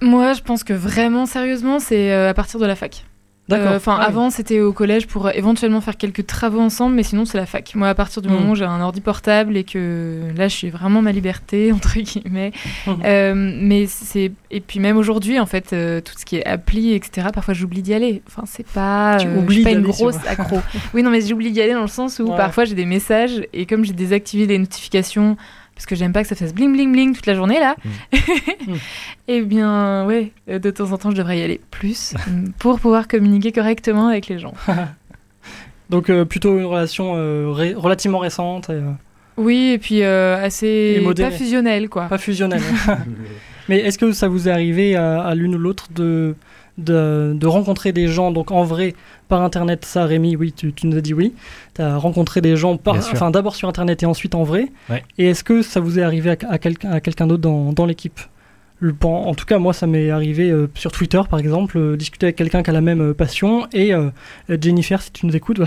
Moi je pense que vraiment sérieusement c'est euh, à partir de la fac. Enfin, euh, ah, avant, oui. c'était au collège pour éventuellement faire quelques travaux ensemble, mais sinon, c'est la fac. Moi, à partir du mmh. moment où j'ai un ordi portable et que là, je suis vraiment ma liberté, entre guillemets. Mmh. Euh, mais c'est... Et puis, même aujourd'hui, en fait, euh, tout ce qui est appli, et cetera, parfois, j'oublie d'y aller. Enfin, c'est pas, euh, je suis pas une grosse sur... accro. Oui, non, mais j'oublie d'y aller dans le sens où ouais. parfois, j'ai des messages et comme j'ai désactivé les notifications, parce que j'aime pas que ça fasse bling bling bling toute la journée là, mmh. mmh. et bien ouais, de temps en temps je devrais y aller plus pour pouvoir communiquer correctement avec les gens. Donc euh, plutôt une relation euh, ré- relativement récente. Et, euh... Oui, et puis euh, assez et pas fusionnelle quoi. Pas fusionnelle. Mais est-ce que ça vous est arrivé à, à l'une ou l'autre de, de, de rencontrer des gens donc en vrai par internet? Ça, Rémi, oui, tu, tu nous as dit oui. Tu as rencontré des gens par, enfin, d'abord sur internet et ensuite en vrai. Ouais. Et est-ce que ça vous est arrivé à, à, quelqu'un, à quelqu'un d'autre dans, dans l'équipe? En tout cas, moi, ça m'est arrivé euh, sur Twitter, par exemple, euh, discuter avec quelqu'un qui a la même euh, passion. Et euh, Jennifer, si tu nous écoutes,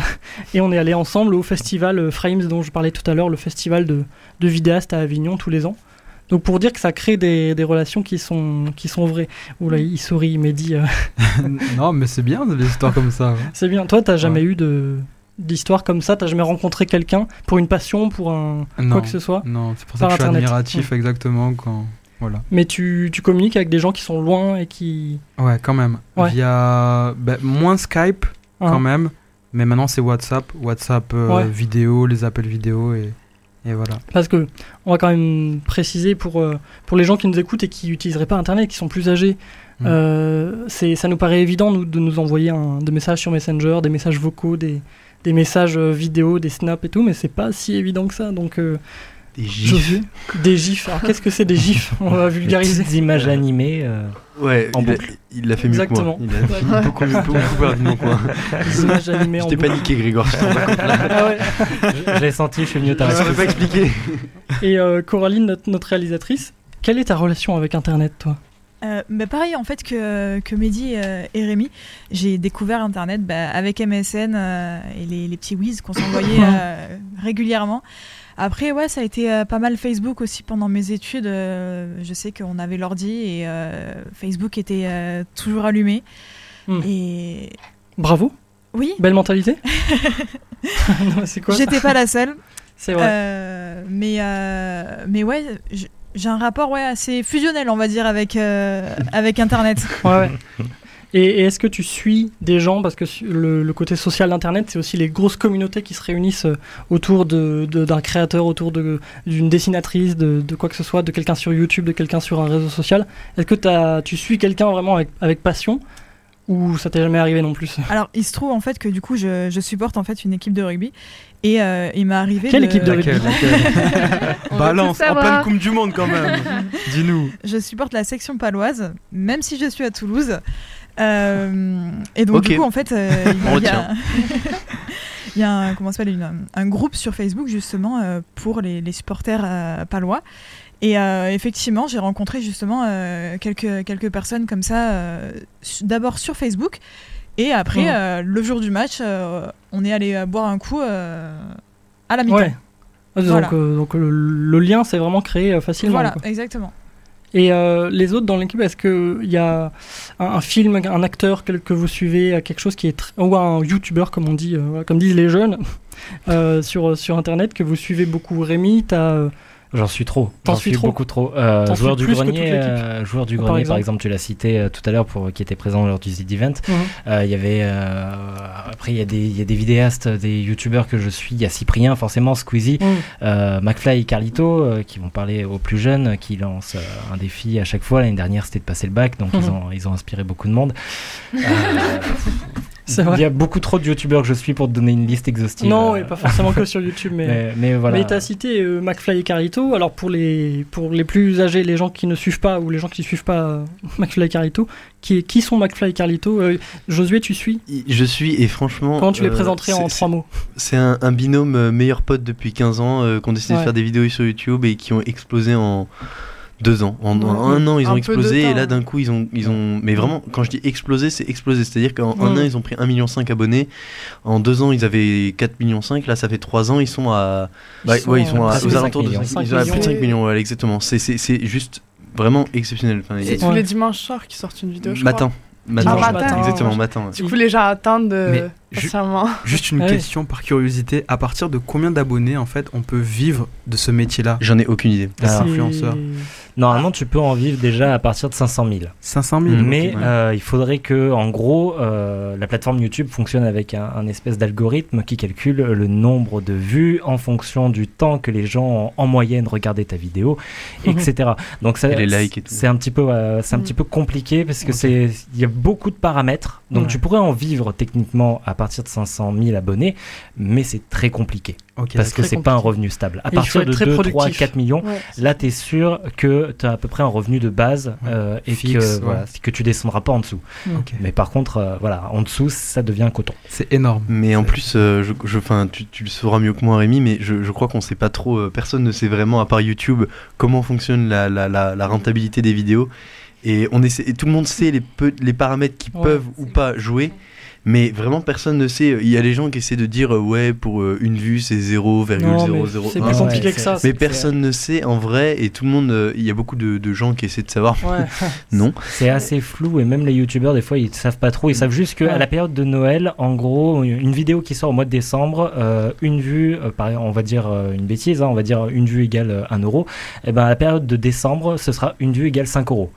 et on est allé ensemble au festival euh, Frames, dont je parlais tout à l'heure, le festival de, de vidéastes à Avignon tous les ans. Donc pour dire que ça crée des, des relations qui sont, qui sont vraies. Oula, il sourit, il Mehdi. Euh... non, mais c'est bien des histoires comme ça. Ouais. C'est bien. Toi, t'as jamais ouais. eu de, d'histoire comme ça? T'as jamais rencontré quelqu'un pour une passion, pour un non, quoi que ce soit? Non, c'est pour ça que Internet. Je suis admiratif, ouais. exactement. Quand... Voilà. Mais tu, tu communiques avec des gens qui sont loin et qui... Ouais, quand même. Ouais. Via bah, moins Skype, ah. quand même. Mais maintenant, c'est WhatsApp. WhatsApp euh, ouais. vidéo, les appels vidéo et... Et voilà. Parce que on va quand même préciser pour euh, pour les gens qui nous écoutent et qui n'utiliseraient pas Internet, qui sont plus âgés, mmh. euh, c'est ça nous paraît évident nous, de nous envoyer un, des messages sur Messenger, des messages vocaux, des des messages euh, vidéo, des snaps et tout, mais c'est pas si évident que ça. Donc euh, des gifs. Des gifs. Alors qu'est-ce que c'est des gifs? On va vulgariser. Des images animées. Euh... Ouais, en il, boucle. A, il l'a fait mieux que moi. Il l'a fait beaucoup mieux que moi. Je t'ai paniqué, Grégoire. Je, ah ouais. je, je l'ai senti, je suis venu tard. Je ne saurais pas expliquer. Et euh, Coraline, notre, notre réalisatrice, quelle est ta relation avec Internet, toi? Euh, bah pareil en fait que, que Mehdi euh, et Rémi, j'ai découvert Internet bah, avec M S N euh, et les, les petits whiz qu'on s'envoyait euh, régulièrement. Après ouais, ça a été euh, pas mal Facebook aussi pendant mes études. Euh, je sais qu'on avait l'ordi et euh, Facebook était euh, toujours allumé. Mmh. Et... Bravo. Oui. Belle mentalité. Non, c'est quoi, j'étais pas la seule. C'est vrai. Euh, mais, euh, mais ouais... Je... J'ai un rapport ouais, assez fusionnel, on va dire, avec, euh, avec Internet. Ouais, ouais. Et, et est-ce que tu suis des gens, parce que le, le côté social d'Internet, c'est aussi les grosses communautés qui se réunissent autour de, de, d'un créateur, autour de, d'une dessinatrice, de, de quoi que ce soit, de quelqu'un sur YouTube, de quelqu'un sur un réseau social. Est-ce que t'as, tu suis quelqu'un vraiment avec, avec passion, ou ça t'est jamais arrivé non plus? Alors, il se trouve en fait que du coup, je, je supporte en fait une équipe de rugby. Et euh, il m'est arrivé... Quelle de... équipe de rugby? Balance, en pleine Coupe du Monde quand même. Dis-nous. Je supporte la section paloise, même si je suis à Toulouse. Euh, et donc okay. du coup, en fait, euh, il y a, il y a un, comment s'appelle, une, un groupe sur Facebook justement euh, pour les, les supporters euh, palois. Et euh, effectivement, j'ai rencontré justement euh, quelques, quelques personnes comme ça, euh, d'abord sur Facebook. Et après, oh. euh, le jour du match, euh, on est allé boire un coup euh, à la mi-temps. Ouais. Voilà. Donc, euh, donc le, le lien s'est vraiment créé euh, facilement. Voilà, quoi. Exactement. Et euh, les autres dans l'équipe, est-ce qu'il y a un, un film, un acteur que, que vous suivez, quelque chose qui est tr- ou un youtubeur comme on dit, euh, comme disent les jeunes euh, sur sur internet que vous suivez beaucoup? Rémi, t'as J'en suis trop. J'en suis trop. beaucoup trop. Euh, joueur, suis du grenier, euh, joueur du grenier, par exemple. par exemple, tu l'as cité euh, tout à l'heure, pour qui était présent lors du Z Event. Mm-hmm. Euh, y avait, euh, après, il y, y a des vidéastes, des youtubeurs que je suis. Il y a Cyprien, forcément, Squeezie, mm. euh, McFly et Carlito, euh, qui vont parler aux plus jeunes, qui lancent euh, un défi à chaque fois. L'année dernière, c'était de passer le bac, donc mm-hmm. ils, ont, ils ont inspiré beaucoup de monde. Euh, Il y a beaucoup trop de youtubeurs que je suis pour te donner une liste exhaustive. Non, et pas forcément que sur YouTube, mais, mais, mais voilà. Mais t'as cité euh, McFly et Carlito. Alors pour les pour les plus âgés, les gens qui ne suivent pas ou les gens qui suivent pas euh, McFly et Carlito, qui qui sont McFly et Carlito? euh, Josué, tu suis? Je suis, et franchement. Comment tu les présenterais euh, en trois mots? C'est un, un binôme meilleur pote depuis quinze ans euh, qui ont décidé ouais. de faire des vidéos sur YouTube et qui ont explosé en deux ans. En, en un an, ils un ont explosé, et là, d'un coup, ils ont, ils ont... Mais vraiment, quand je dis explosé, c'est explosé. C'est-à-dire qu'en mm. un an, ils ont pris un virgule cinq million abonnés. En deux ans, ils avaient quatre virgule cinq millions. Là, ça fait trois ans, ils sont à... Bah, ils sont, ouais, ils sont à, à, aux alentours de... cinq ils ont plus de cinq millions, ouais, exactement. C'est, c'est, c'est juste vraiment exceptionnel. Enfin, c'est tous ouais. les dimanches soirs qu'ils sortent une vidéo, je matin. crois. Matin. Ah, matin. Exactement, matin. Ouais. Du coup, les gens attendent de... ju- Juste une ouais. question par curiosité. À partir de combien d'abonnés, en fait, on peut vivre de ce métier-là? J'en ai aucune idée. Ah, influenceur. Normalement, tu peux en vivre déjà à partir de cinq cent mille. cinq cent mille. Mais okay, ouais. euh, il faudrait que, en gros, euh, la plateforme YouTube fonctionne avec un, un espèce d'algorithme qui calcule le nombre de vues en fonction du temps que les gens ont en moyenne regardé ta vidéo, et cetera. Donc ça, et les likes et tout. C'est un petit peu, euh, c'est un petit peu compliqué parce que okay. c'est, il y a beaucoup de paramètres. Donc ouais. tu pourrais en vivre techniquement à partir de cinq cent mille abonnés, mais c'est très compliqué. Okay, parce que c'est compliqué. Pas un revenu stable. À et partir de deux, trois, quatre millions, ouais. là tu es sûr que tu as à peu près un revenu de base ouais. euh, et Fixe, que, ouais. voilà, que tu descendras pas en dessous. Okay. Mais par contre, euh, voilà, en dessous, ça devient coton. C'est énorme. Mais c'est... en plus, euh, je, je, tu, tu le sauras mieux que moi, Rémi, mais je, je crois qu'on sait pas trop, euh, personne ne sait vraiment, à part YouTube, comment fonctionne la, la, la, la rentabilité des vidéos. Et, on essaie, et tout le monde sait les, peu, les paramètres qui ouais, peuvent ou pas jouer. Mais vraiment, personne ne sait. Il y a les gens qui essaient de dire euh, ouais, pour euh, une vue, c'est zéro virgule zéro zéro un. C'est plus compliqué ouais, que ça. Mais personne clair. ne sait en vrai, et tout le monde. Euh, il y a beaucoup de, de gens qui essaient de savoir. Ouais. Non. C'est assez flou, et même les youtubeurs, des fois, ils savent pas trop. Ils savent juste qu'à ouais. la période de Noël, en gros, une vidéo qui sort au mois de décembre, euh, une vue, euh, par, on va dire euh, une bêtise, hein, on va dire une vue égale euh, un euro. Et ben à la période de décembre, ce sera une vue égale cinq euros.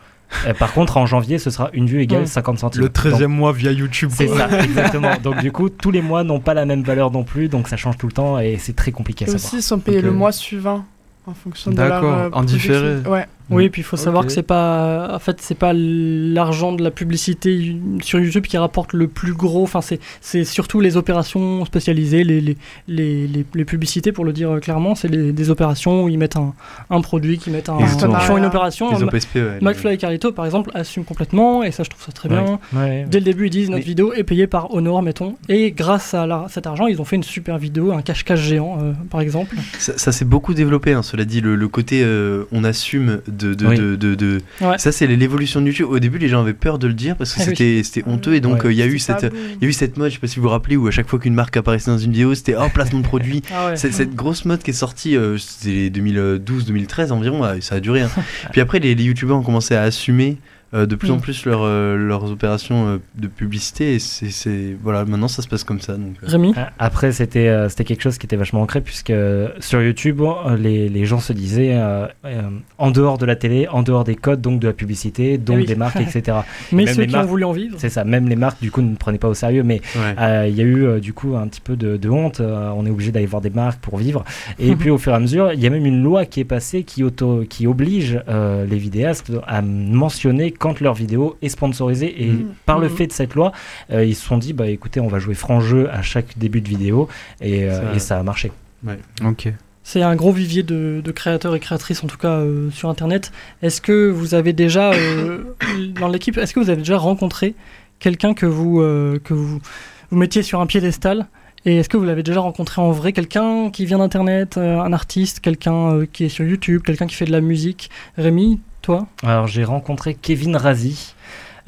Euh, par contre, en janvier, ce sera une vue égale cinquante centimes. Le treizième donc, mois via YouTube. C'est ça, exactement. Donc, du coup, tous les mois n'ont pas la même valeur non plus, donc ça change tout le temps et c'est très compliqué à savoir. Et aussi, ils sont payés okay. le mois suivant en fonction D'accord. de leur. D'accord, euh, en différé. Ouais. Oui, et puis il faut okay. savoir que c'est pas, en fait, c'est pas l'argent de la publicité sur YouTube qui rapporte le plus gros. Enfin, c'est, c'est surtout les opérations spécialisées, les, les, les, les, les publicités, pour le dire clairement, c'est les, des opérations où ils mettent un, un produit, qu'ils mettent un, un, font une opération. Les O P S P, ouais, McFly les... et Carlito, par exemple, assument complètement, et ça, je trouve ça très ouais. bien. Ouais, ouais. Dès le début, ils disent notre Mais... vidéo est payée par Honor, mettons, et grâce à la, cet argent, ils ont fait une super vidéo, un cache-cache géant, euh, par exemple. Ça, ça s'est beaucoup développé, hein, cela dit, le, le côté euh, on assume. De, de, oui. de, de, de... Ouais. Ça, c'est l'évolution de YouTube. Au début, les gens avaient peur de le dire parce que ah, c'était, oui. c'était honteux. Et donc, il ouais. euh, y, y a eu cette mode, je ne sais pas si vous vous rappelez, où à chaque fois qu'une marque apparaissait dans une vidéo, c'était oh, placement de produit. Ah, ouais. cette, cette grosse mode qui est sortie, euh, c'était deux mille douze deux mille treize environ, ah, ça a duré. Hein. Puis après, les, les youtubeurs ont commencé à assumer euh, de plus mmh. en plus leur, euh, leurs opérations euh, de publicité. Et c'est, c'est... Voilà, maintenant, ça se passe comme ça. Donc, euh... Rémi ? Après, c'était, euh, c'était quelque chose qui était vachement ancré, puisque euh, sur YouTube, euh, les, les gens se disaient euh, euh, en dehors de la télé, en dehors des codes, donc de la publicité, donc oui. des marques, et cetera. Mais et ceux qui marques, ont voulu en vivre. C'est ça, même les marques, du coup, ne prenaient pas au sérieux. Mais il ouais. euh, y a eu, euh, du coup, un petit peu de, de honte. Euh, on est obligé d'aller voir des marques pour vivre. Et puis, au fur et à mesure, il y a même une loi qui est passée qui, auto, qui oblige euh, les vidéastes à mentionner quand leur vidéo est sponsorisée, et mmh. par le mmh. fait de cette loi, euh, ils se sont dit bah écoutez, on va jouer franc jeu à chaque début de vidéo, et, euh, et ça a marché. Ouais. Ok. C'est un gros vivier de, de créateurs et créatrices, en tout cas euh, sur Internet. Est-ce que vous avez déjà euh, dans l'équipe, est-ce que vous avez déjà rencontré quelqu'un que vous euh, que vous vous mettiez sur un piédestal? Et est-ce que vous l'avez déjà rencontré en vrai, quelqu'un qui vient d'Internet, euh, un artiste, quelqu'un euh, qui est sur YouTube, quelqu'un qui fait de la musique? Rémi, toi ? Alors j'ai rencontré Kevin Razi.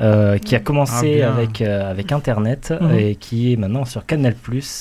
euh, qui a commencé ah avec, euh, avec Internet mmh. et qui est maintenant sur Canal+,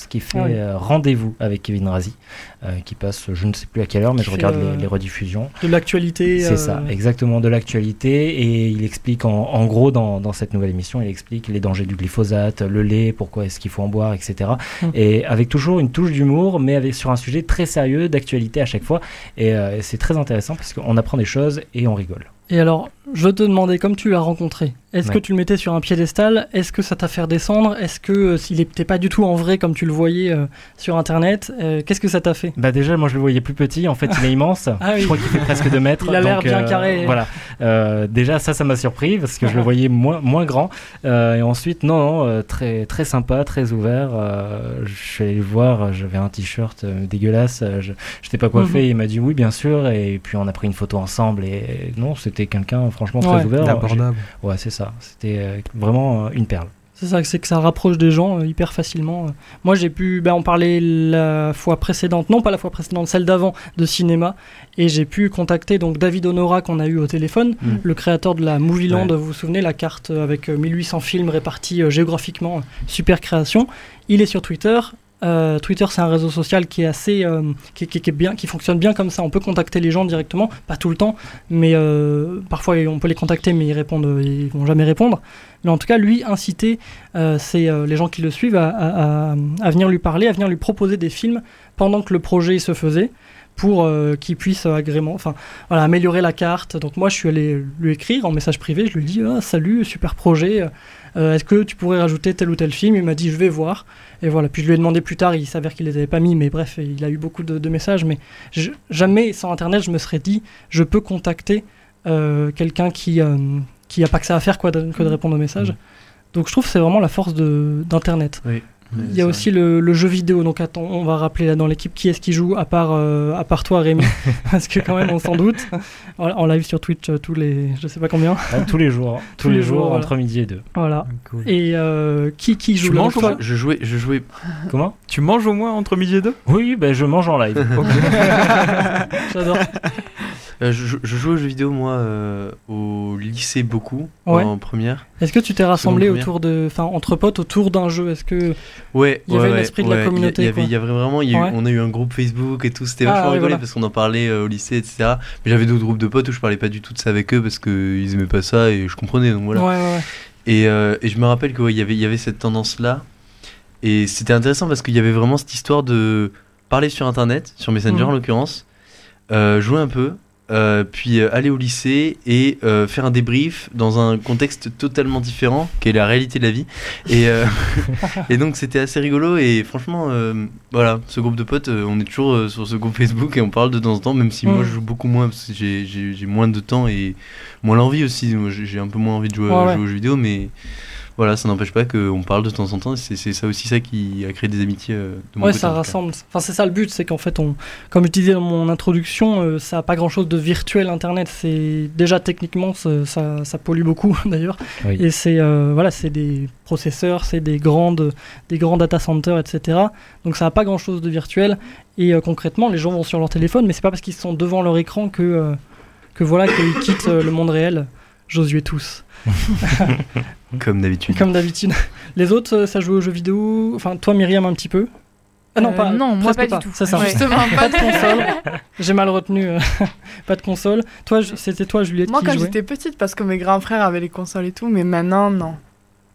qui fait ah oui. euh, Rendez-vous avec Kevin Razi, euh, qui passe je ne sais plus à quelle heure, mais qui je regarde euh, les, les rediffusions. De l'actualité. C'est euh... ça, exactement, de l'actualité. Et il explique en, en gros dans, dans cette nouvelle émission, il explique les dangers du glyphosate, le lait, pourquoi est-ce qu'il faut en boire, et cetera. Mmh. Et avec toujours une touche d'humour, mais avec, sur un sujet très sérieux, d'actualité à chaque fois. Et euh, c'est très intéressant parce qu'on apprend des choses et on rigole. Et alors, je te demandais, comme tu l'as rencontré, est-ce ouais. que tu le mettais sur un piédestal ? Est-ce que ça t'a fait descendre ? Est-ce que euh, s'il n'était pas du tout en vrai comme tu le voyais euh, sur Internet, euh, qu'est-ce que ça t'a fait ? Bah déjà, moi je le voyais plus petit, en fait il est immense, ah oui. je crois qu'il fait presque deux mètres. Il a l'air donc, bien euh, carré. Voilà. Euh, déjà ça, ça m'a surpris parce que je le voyais moins, moins grand. Euh, et ensuite, non, non euh, très, très sympa, très ouvert. Euh, je suis allé le voir, j'avais un t-shirt euh, dégueulasse, je n'étais pas coiffé, mm-hmm. il m'a dit oui bien sûr, et puis on a pris une photo ensemble, et, et non, c'était C'était quelqu'un franchement très ouais, ouvert. Abordable. Ouais, c'est ça. C'était euh, vraiment euh, une perle. C'est ça, c'est que ça rapproche des gens euh, hyper facilement. Moi, j'ai pu ben, en parler la fois précédente, non pas la fois précédente, celle d'avant, de cinéma. Et j'ai pu contacter donc, David Honora, qu'on a eu au téléphone, mmh. le créateur de la Movieland, ouais. vous vous souvenez, la carte avec mille huit cents films répartis euh, géographiquement, super création. Il est sur Twitter. Euh, Twitter, c'est un réseau social qui est assez, euh, qui, qui, qui est bien, qui fonctionne bien comme ça. On peut contacter les gens directement, pas tout le temps, mais euh, parfois on peut les contacter, mais ils répondent, ils vont jamais répondre. Mais en tout cas, lui inciter, euh, c'est euh, les gens qui le suivent à, à, à, à venir lui parler, à venir lui proposer des films pendant que le projet se faisait, pour euh, qu'il puisse euh, agrément, enfin voilà, améliorer la carte. Donc moi, je suis allé lui écrire en message privé. Je lui ai dit ah, salut, super projet. Euh, est-ce que tu pourrais rajouter tel ou tel film ? Il m'a dit je vais voir, et voilà. Puis je lui ai demandé plus tard, il s'avère qu'il les avait pas mis, mais bref, il a eu beaucoup de, de messages. Mais je, jamais sans internet je me serais dit je peux contacter euh, quelqu'un qui euh, qui a pas que ça à faire quoi de, que de répondre aux messages. Mmh. Donc je trouve que c'est vraiment la force de d'internet. Oui. Il y a aussi le, le jeu vidéo, donc attends, on va rappeler là dans l'équipe qui est-ce qui joue à part, euh, à part toi Rémi, parce que quand même on s'en doute, en, en live sur Twitch euh, tous les, je sais pas combien. Ah, tous les jours, tous, tous les jours, jours voilà. Entre midi et deux. Voilà, cool. Et euh, qui, qui joue tu là toi je jouais, je jouais... Comment ? Tu manges au moins entre midi et deux ? Oui, ben, je mange en live. Okay. J'adore. Euh, je, je joue aux jeux vidéo, moi, euh, au lycée beaucoup, ouais. en première. Est-ce que tu t'es rassemblé autour de, enfin, entre potes autour d'un jeu ? Est-ce que ouais, il y ouais, avait ouais, l'esprit ouais, de la communauté ? Il y, y, y, y avait vraiment, y a ouais. eu, on a eu un groupe Facebook et tout, c'était ah, vachement ouais, rigolé voilà. parce qu'on en parlait euh, au lycée, et cetera. Mais j'avais d'autres groupes de potes où je parlais pas du tout de ça avec eux parce qu'ils aimaient pas ça et je comprenais, donc voilà. Ouais, ouais, ouais. Et, euh, et je me rappelle que ouais, y avait, y avait cette tendance-là et c'était intéressant parce qu'il y avait vraiment cette histoire de parler sur Internet, sur Messenger mmh. en l'occurrence, euh, jouer un peu. Euh, puis euh, aller au lycée et euh, faire un débrief dans un contexte totalement différent qui est la réalité de la vie et, euh, et donc c'était assez rigolo et franchement euh, voilà ce groupe de potes euh, on est toujours euh, sur ce groupe Facebook et on parle de temps en temps même si mmh. moi je joue beaucoup moins parce que j'ai, j'ai, j'ai moins de temps et moins l'envie aussi moi, j'ai un peu moins envie de jouer, ouais, ouais. jouer aux jeux vidéo mais voilà, ça n'empêche pas qu'on parle de temps en temps. C'est, c'est ça aussi ça qui a créé des amitiés. Euh, de mon ouais, côté, ça en rassemble. Enfin, c'est ça le but, c'est qu'en fait, on, comme je disais dans mon introduction, euh, ça n'a pas grand-chose de virtuel Internet. C'est déjà techniquement, ça, ça pollue beaucoup d'ailleurs. Oui. Et c'est euh, voilà, c'est des processeurs, c'est des grandes, des grands data centers, et cetera. Donc ça n'a pas grand-chose de virtuel. Et euh, concrètement, les gens vont sur leur téléphone, mais c'est pas parce qu'ils sont devant leur écran que euh, que voilà qu'ils quittent euh, le monde réel. Josué tous. Comme d'habitude. Comme d'habitude. Les autres, ça joue aux jeux vidéo. Enfin, toi, Myriam, un petit peu. Ah non, euh, pas. Non, moi pas, pas du tout. Ça, ça justement, pas de console. J'ai mal retenu. Pas de console. Toi, c'était toi, Juliette. Moi, qui quand jouait. J'étais petite, parce que mes grands frères avaient les consoles et tout, mais maintenant, non.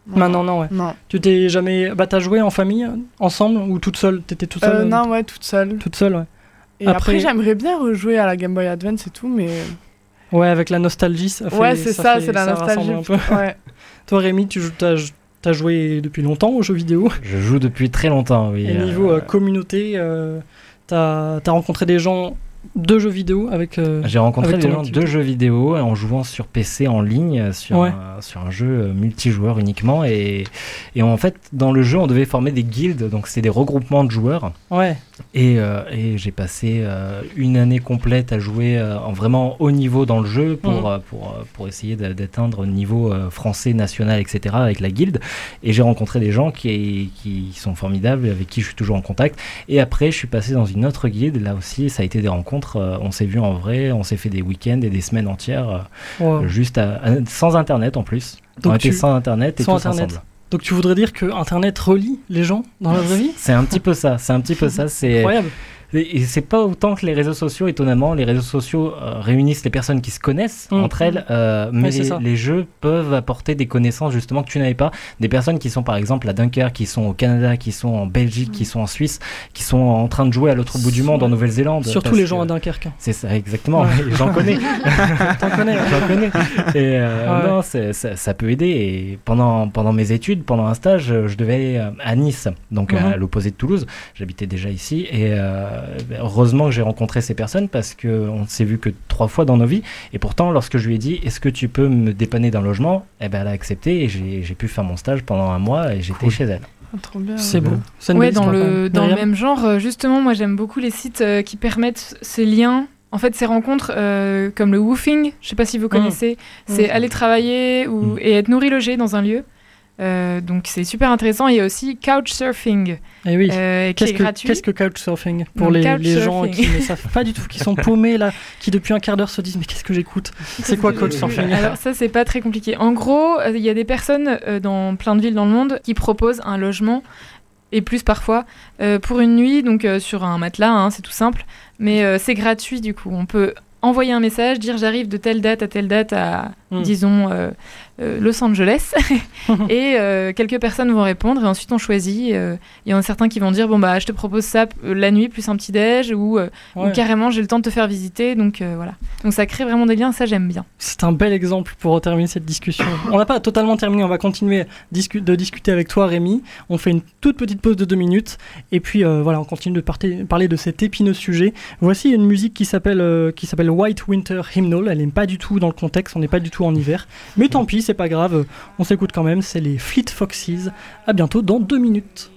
Maintenant, non, ouais. Non. Tu t'es jamais. Bah, t'as joué en famille, ensemble, ou toute seule ? T'étais toute seule ? euh, Non, ouais, toute seule. Toute seule, ouais. Et après... après, j'aimerais bien rejouer à la Game Boy Advance et tout, mais. Ouais, avec la nostalgie, ça fait... Ouais, c'est ça, ça fait, c'est la ça nostalgie. Un peu. Ouais. Toi, Rémi, tu joues, t'as, t'as joué depuis longtemps aux jeux vidéo ? Je joue depuis très longtemps, oui. Et euh... niveau euh, communauté, euh, t'as, t'as rencontré des gens... Deux jeux vidéo avec. Euh, J'ai rencontré avec des gens de jeux vidéo en jouant sur P C en ligne, sur, ouais. un, sur un jeu multijoueur uniquement. Et, et en fait, dans le jeu, on devait former des guildes, donc c'est des regroupements de joueurs. Ouais. Et, euh, et j'ai passé euh, une année complète à jouer euh, en vraiment haut niveau dans le jeu pour, mmh. euh, pour, euh, pour essayer d'atteindre le niveau euh, français, national, et cetera avec la guilde. Et j'ai rencontré des gens qui, qui sont formidables, avec qui je suis toujours en contact. Et après, je suis passé dans une autre guilde. Là aussi, ça a été des rencontres. On s'est vu en vrai, on s'est fait des week-ends et des semaines entières, wow. juste à, à, sans internet en plus. Donc on était tu... sans Internet et sans tous Internet. Ensemble. Donc tu voudrais dire que Internet relie les gens dans la vraie vie ? C'est un petit peu ça, c'est un petit peu ça. C'est incroyable. Et c'est pas autant que les réseaux sociaux, étonnamment, les réseaux sociaux euh, réunissent les personnes qui se connaissent mmh. entre elles, euh, mais oui, les, les jeux peuvent apporter des connaissances justement que tu n'avais pas. Des personnes qui sont par exemple à Dunkerque, qui sont au Canada, qui sont en Belgique, mmh. qui sont en Suisse, qui sont en train de jouer à l'autre bout du monde, en Nouvelle-Zélande. Surtout les gens à Dunkerque. C'est ça, exactement, ouais. J'en connais. T'en connais. J'en connais. Et euh, ouais. non, c'est, ça, ça peut aider. Et pendant, pendant mes études, pendant un stage, je devais aller à Nice, donc mmh. à l'opposé de Toulouse. J'habitais déjà ici et... Euh, heureusement que j'ai rencontré ces personnes parce qu'on ne s'est vu que trois fois dans nos vies et pourtant lorsque je lui ai dit est-ce que tu peux me dépanner d'un logement, eh ben, elle a accepté et j'ai, j'ai pu faire mon stage pendant un mois et j'étais cool. chez elle. Ah, trop bien. C'est beau. Ça ouais, dans le, dans le même genre justement moi j'aime beaucoup les sites euh, qui permettent ces liens. En fait, ces rencontres euh, comme le woofing, je ne sais pas si vous connaissez, mmh. c'est mmh. aller travailler ou, mmh. et être nourri logé dans un lieu. Euh, donc c'est super intéressant. Il y a aussi couchsurfing eh oui. euh, qui est que, gratuit. Qu'est-ce que couchsurfing pour donc, les, couch les gens qui ne savent pas du tout, qui sont paumés là, qui depuis un quart d'heure se disent mais qu'est-ce que j'écoute ? C'est quoi couchsurfing ? Alors ça c'est pas très compliqué. En gros, il euh, y a des personnes euh, dans plein de villes dans le monde qui proposent un logement et plus parfois euh, pour une nuit, donc euh, sur un matelas, hein, c'est tout simple. Mais euh, c'est gratuit du coup. On peut envoyer un message, dire j'arrive de telle date à telle date à, mmh. disons, euh, euh, Los Angeles. Et euh, quelques personnes vont répondre et ensuite on choisit. Euh, y en a certains qui vont dire bon, bah, je te propose ça euh, la nuit, plus un petit déj, ou, euh, ouais. ou carrément j'ai le temps de te faire visiter. Donc euh, voilà. Donc ça crée vraiment des liens, ça j'aime bien. C'est un bel exemple pour terminer cette discussion. On n'a pas totalement terminé, on va continuer discu- de discuter avec toi, Rémi. On fait une toute petite pause de deux minutes et puis euh, voilà, on continue de parter, parler de cet épineux sujet. Voici une musique qui s'appelle, euh, qui s'appelle White Winter Hymnal. Elle n'est pas du tout dans le contexte, on n'est pas du tout en hiver, mais tant pis, c'est pas grave, on s'écoute quand même, c'est les Fleet Foxes. À bientôt dans deux minutes.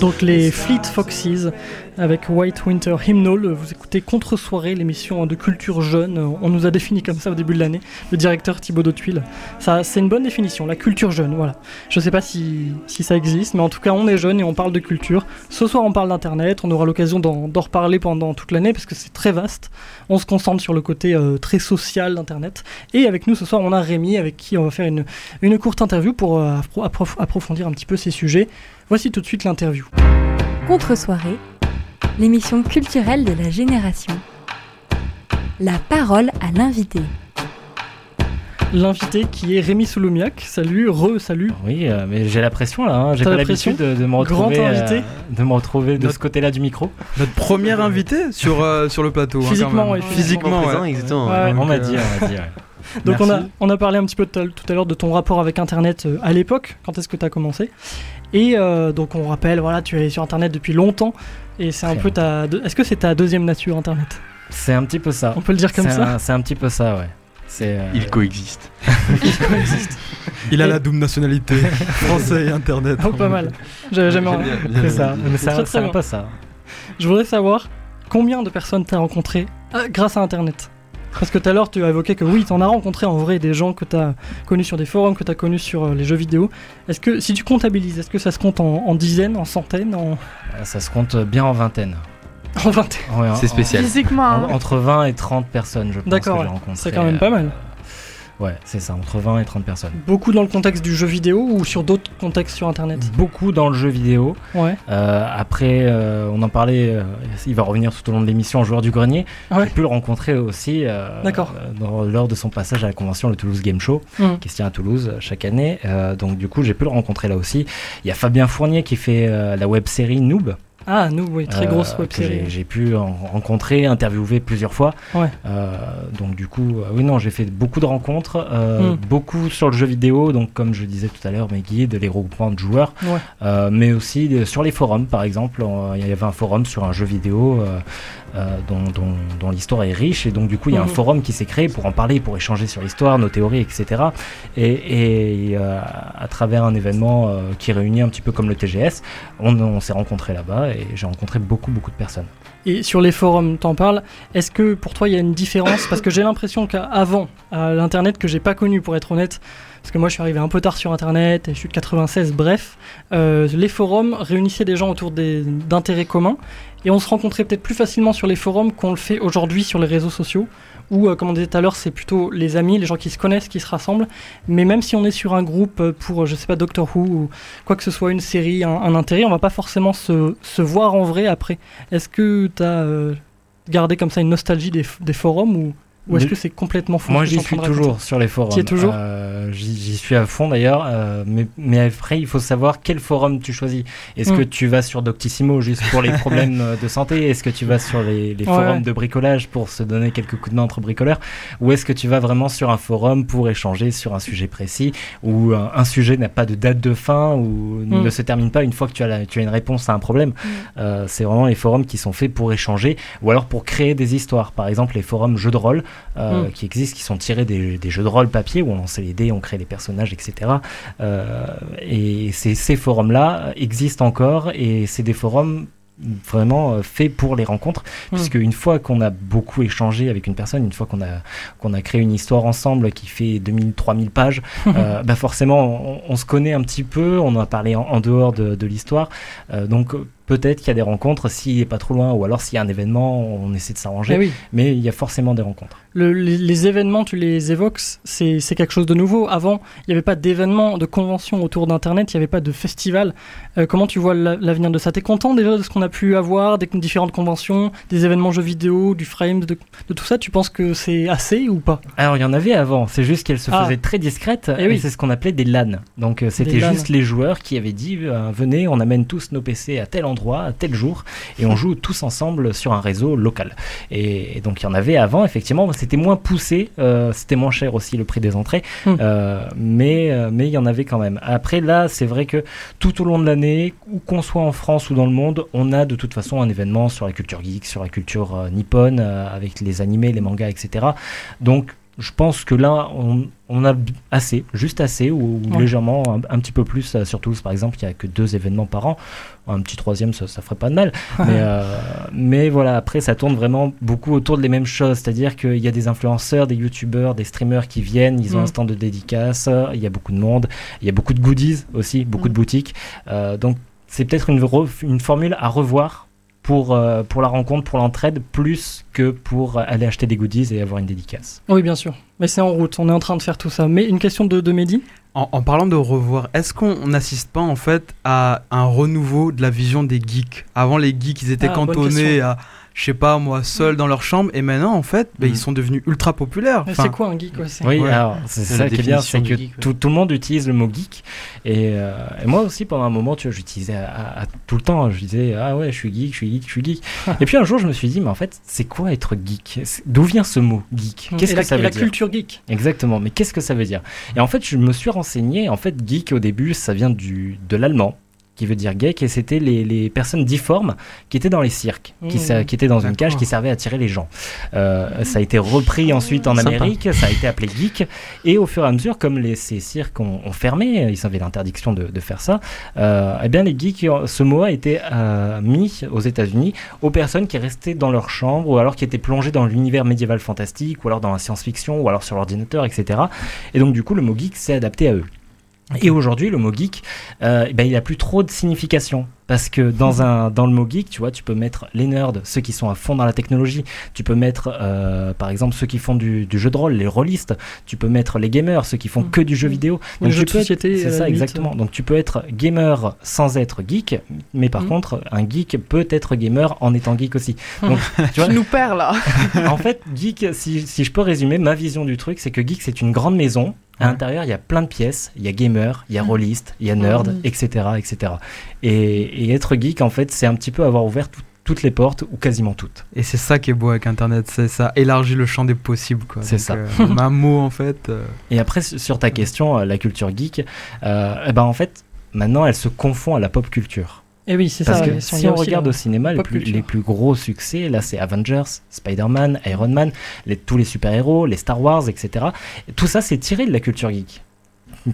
Donc les Fleet Foxes avec White Winter Hymnal, vous écoutez Contre-soirée, l'émission de culture jeune, on nous a défini comme ça au début de l'année, le directeur Thibaut Dautuil, ça, c'est une bonne définition, la culture jeune, voilà. Je sais pas si, si ça existe, mais en tout cas on est jeune et on parle de culture. Ce soir on parle d'internet, on aura l'occasion d'en, d'en reparler pendant toute l'année parce que c'est très vaste, on se concentre sur le côté euh, très social d'internet, et avec nous ce soir on a Rémi avec qui on va faire une, une courte interview pour euh, approf- approfondir un petit peu ces sujets. Voici tout de suite l'interview. Contre-soirée, l'émission culturelle de la génération. La parole à l'invité. l'invité qui est Rémi Souloumiac. Salut, re-salut. Oui, euh, mais j'ai la pression là, hein. J'ai T'as pas l'habitude de, de me retrouver, Grand invité. Euh, de, me retrouver notre... de ce côté-là du micro. Notre premier invité sur, euh, sur le plateau. Physiquement, hein, oui. Physiquement, présent, ouais. Exactement. Ouais, ouais, on m'a dit, on m'a dit, ouais. Donc on a, on a parlé un petit peu tout à l'heure de ton rapport avec Internet euh, à l'époque, quand est-ce que tu as commencé. Et euh, donc on rappelle, voilà, tu es sur Internet depuis longtemps et c'est Très un peu ta... De, est-ce que c'est ta deuxième nature Internet ? C'est un petit peu ça. On peut le dire comme c'est ça un, c'est un petit peu ça, ouais. C'est euh... Il coexiste. Il coexiste. Il a et... la double nationalité, français et Internet. Oh, pas mal. J'avais jamais envie de ça. Mais ça c'est très pas ça. Je voudrais savoir combien de personnes t'as rencontrées euh, grâce à Internet ? Parce que tout à l'heure tu as évoqué que oui, t'en as rencontré en vrai des gens que t'as connus sur des forums, que t'as connus sur euh, les jeux vidéo. Est-ce que, si tu comptabilises, est-ce que ça se compte en, en dizaines, en centaines en... Ça se compte bien en vingtaines. En vingtaine ouais, c'est spécial. En, physiquement. Hein. En, entre vingt et trente personnes, je pense D'accord, que ouais. j'ai rencontré. C'est quand même pas mal. Euh, ouais, c'est ça, entre vingt et trente personnes. Beaucoup dans le contexte du jeu vidéo ou sur d'autres contextes sur Internet ? Beaucoup dans le jeu vidéo. Ouais. Euh, après, euh, on en parlait, euh, il va revenir tout au long de l'émission, Joueur du grenier. Ouais. J'ai pu le rencontrer aussi euh, D'accord. Euh, dans, lors de son passage à la convention, le Toulouse Game Show, mmh. qui se tient à Toulouse chaque année. Euh, donc du coup, j'ai pu le rencontrer là aussi. Il y a Fabien Fournier qui fait euh, la web-série Noob. Ah, nous, oui, très grosse euh, web série. J'ai, j'ai pu en rencontrer, interviewer plusieurs fois. Ouais. Euh, donc, du coup, euh, oui, non, j'ai fait beaucoup de rencontres, euh, mm. beaucoup sur le jeu vidéo, donc, comme je disais tout à l'heure, mes guides, les regroupements de joueurs, ouais. euh, mais aussi euh, sur les forums, par exemple. Il euh, y avait un forum sur un jeu vidéo euh, euh, dont, dont, dont l'histoire est riche, et donc, du coup, il y a mm. un forum qui s'est créé pour en parler, pour échanger sur l'histoire, nos théories, et cetera. Et, et euh, à travers un événement euh, qui réunit un petit peu comme le T G S, on, on s'est rencontrés là-bas. Et j'ai rencontré beaucoup beaucoup de personnes. Et sur les forums, t'en parles, est-ce que pour toi il y a une différence ? Parce que j'ai l'impression qu'avant, euh, l'internet que j'ai pas connu pour être honnête, parce que moi je suis arrivé un peu tard sur internet et je suis de quatre-vingt-seize, bref, euh, les forums réunissaient des gens autour des, d'intérêts communs et on se rencontrait peut-être plus facilement sur les forums qu'on le fait aujourd'hui sur les réseaux sociaux où, euh, comme on disait tout à l'heure, c'est plutôt les amis, les gens qui se connaissent, qui se rassemblent, mais même si on est sur un groupe pour, je sais pas, Doctor Who ou quoi que ce soit, une série, un, un intérêt, on va pas forcément se, se voir en vrai après. Est-ce que t'as euh, gardé comme ça une nostalgie des, des forums ou, ou est-ce que c'est complètement fou ? Moi j'y suis toujours sur les forums. T'y es toujours ? euh, j'y, j'y suis à fond d'ailleurs, euh, mais, mais après il faut savoir quel forum tu choisis. Est-ce mmh. que tu vas sur Doctissimo juste pour les problèmes de santé ? Est-ce que tu vas sur les, les forums ouais, ouais. de bricolage pour se donner quelques coups de main entre bricoleurs ? Ou est-ce que tu vas vraiment sur un forum pour échanger sur un sujet précis où un, un sujet n'a pas de date de fin ou mmh. ne se termine pas une fois que tu as, la, tu as une réponse à un problème ? Mmh. euh, C'est vraiment les forums qui sont faits pour échanger ou alors pour créer des histoires. Par exemple les forums jeux de rôle. Euh, mm. qui existent, qui sont tirés des, des jeux de rôle papier où on lance les dés, on crée des personnages, et cetera. Euh, et ces, ces forums-là existent encore et c'est des forums vraiment faits pour les rencontres, mm. puisque une fois qu'on a beaucoup échangé avec une personne, une fois qu'on a, qu'on a créé une histoire ensemble qui fait deux mille, trois mille pages, euh, bah forcément on, on se connaît un petit peu, on en a parlé en, en dehors de, de l'histoire, euh, donc peut-être qu'il y a des rencontres s'il n'est pas trop loin ou alors s'il y a un événement, on essaie de s'arranger. Mais, oui. mais il y a forcément des rencontres. Le, les, les événements, tu les évoques, c'est, c'est quelque chose de nouveau. Avant, il n'y avait pas d'événements, de conventions autour d'Internet, il n'y avait pas de festivals. Euh, comment tu vois l'avenir de ça ? T'es content déjà de ce qu'on a pu avoir, des différentes conventions, des événements jeux vidéo, du Frames, de, de tout ça ? Tu penses que c'est assez ou pas ? Alors, il y en avait avant, c'est juste qu'elles se ah. faisaient très discrètes. Et oui. C'est ce qu'on appelait des LAN. Donc, euh, c'était LAN. Juste les joueurs qui avaient dit euh, « Venez, on amène tous nos P C à tel endroit. » à tel jour et on joue tous ensemble sur un réseau local et, et donc il y en avait avant effectivement, c'était moins poussé, euh, c'était moins cher aussi le prix des entrées mmh. euh, mais euh, mais il y en avait quand même. Après là c'est vrai que tout au long de l'année où qu'on soit en France ou dans le monde on a de toute façon un événement sur la culture geek, sur la culture euh, nippone euh, avec les animés, les mangas, etc. Donc je pense que là, on, on a assez, juste assez, ou, ou ouais. légèrement, un, un petit peu plus. Euh, sur Toulouse, par exemple, il n'y a que deux événements par an. Un petit troisième, ça ne ferait pas de mal. mais, euh, mais voilà, après, ça tourne vraiment beaucoup autour des mêmes choses. C'est-à-dire qu'il y a des influenceurs, des youtubeurs, des streamers qui viennent, ils ont mmh. un stand de dédicace, il y a beaucoup de monde, il y a beaucoup de goodies aussi, beaucoup mmh. de boutiques. Euh, donc, c'est peut-être une, re- une formule à revoir. Pour, euh, pour la rencontre, pour l'entraide, plus que pour aller acheter des goodies et avoir une dédicace. Oui, bien sûr. Mais c'est en route, on est en train de faire tout ça. Mais une question de, de Mehdi ? En, en parlant de revoir, est-ce qu'on n'assiste pas en fait à un renouveau de la vision des geeks ? Avant, les geeks, ils étaient ah, cantonnés à je sais pas moi, seuls dans leur chambre, et maintenant en fait bah, mmh. ils sont devenus ultra populaires. Enfin, c'est quoi un geek, ouais, c'est... Oui, ouais. Alors c'est, c'est ça qui est bien, c'est que geek, tout, tout le monde utilise le mot geek, et, euh, et moi aussi pendant un moment tu vois, j'utilisais à, à, à, tout le temps, je disais ah ouais je suis geek, je suis geek, je suis geek. Et puis un jour je me suis dit mais en fait c'est quoi être geek, c'est... d'où vient ce mot geek, qu'est-ce et que la, ça veut la dire, la culture geek. Exactement, mais qu'est-ce que ça veut dire? Et en fait je me suis renseigné, en fait geek au début ça vient du, de l'allemand, qui veut dire geek, et c'était les, les personnes difformes qui étaient dans les cirques, mmh. qui, qui étaient dans D'accord. une cage qui servait à tirer les gens. Euh, mmh. Ça a été repris ensuite en Sympa. Amérique, ça a été appelé geek, et au fur et à mesure, comme les, ces cirques ont, ont fermé, ils avaient l'interdiction de, de faire ça, euh, eh bien les geeks, ce mot a été euh, mis aux États-Unis aux personnes qui restaient dans leur chambre, ou alors qui étaient plongées dans l'univers médiéval fantastique, ou alors dans la science-fiction, ou alors sur l'ordinateur, et cetera. Et donc du coup, le mot geek s'est adapté à eux. Et aujourd'hui, le mot geek, euh, ben, il n'a plus trop de signification. Parce que dans, un, dans le mot geek, tu vois, tu peux mettre les nerds, ceux qui sont à fond dans la technologie. Tu peux mettre, euh, par exemple, ceux qui font du, du jeu de rôle, les rôlistes. Tu peux mettre les gamers, ceux qui font que du jeu vidéo. Ou le jeu de société. C'est ça, exactement. Donc tu peux être gamer sans être geek, mais par mmh. contre, un geek peut être gamer en étant geek aussi. Donc, tu vois, tu nous perds là. En fait, geek, si, si je peux résumer ma vision du truc, c'est que geek, c'est une grande maison. À l'intérieur, il y a plein de pièces, il y a gamer, il y a rôliste, il y a nerd, mmh. et cetera, et cetera. Et, et être geek, en fait, c'est un petit peu avoir ouvert tout, toutes les portes, ou quasiment toutes. Et c'est ça qui est beau avec Internet, c'est ça élargit le champ des possibles, quoi. C'est Donc, ça. Euh, même un mot, en fait. Euh... Et après, sur ta question, la culture geek, euh, eh ben, en fait, maintenant, elle se confond à la pop culture. Et oui, c'est Parce ça. Parce que si on regarde au cinéma, les plus, les plus gros succès, là, c'est Avengers, Spider-Man, Iron Man, les, tous les super-héros, les Star Wars, et cetera. Et tout ça, c'est tiré de la culture geek.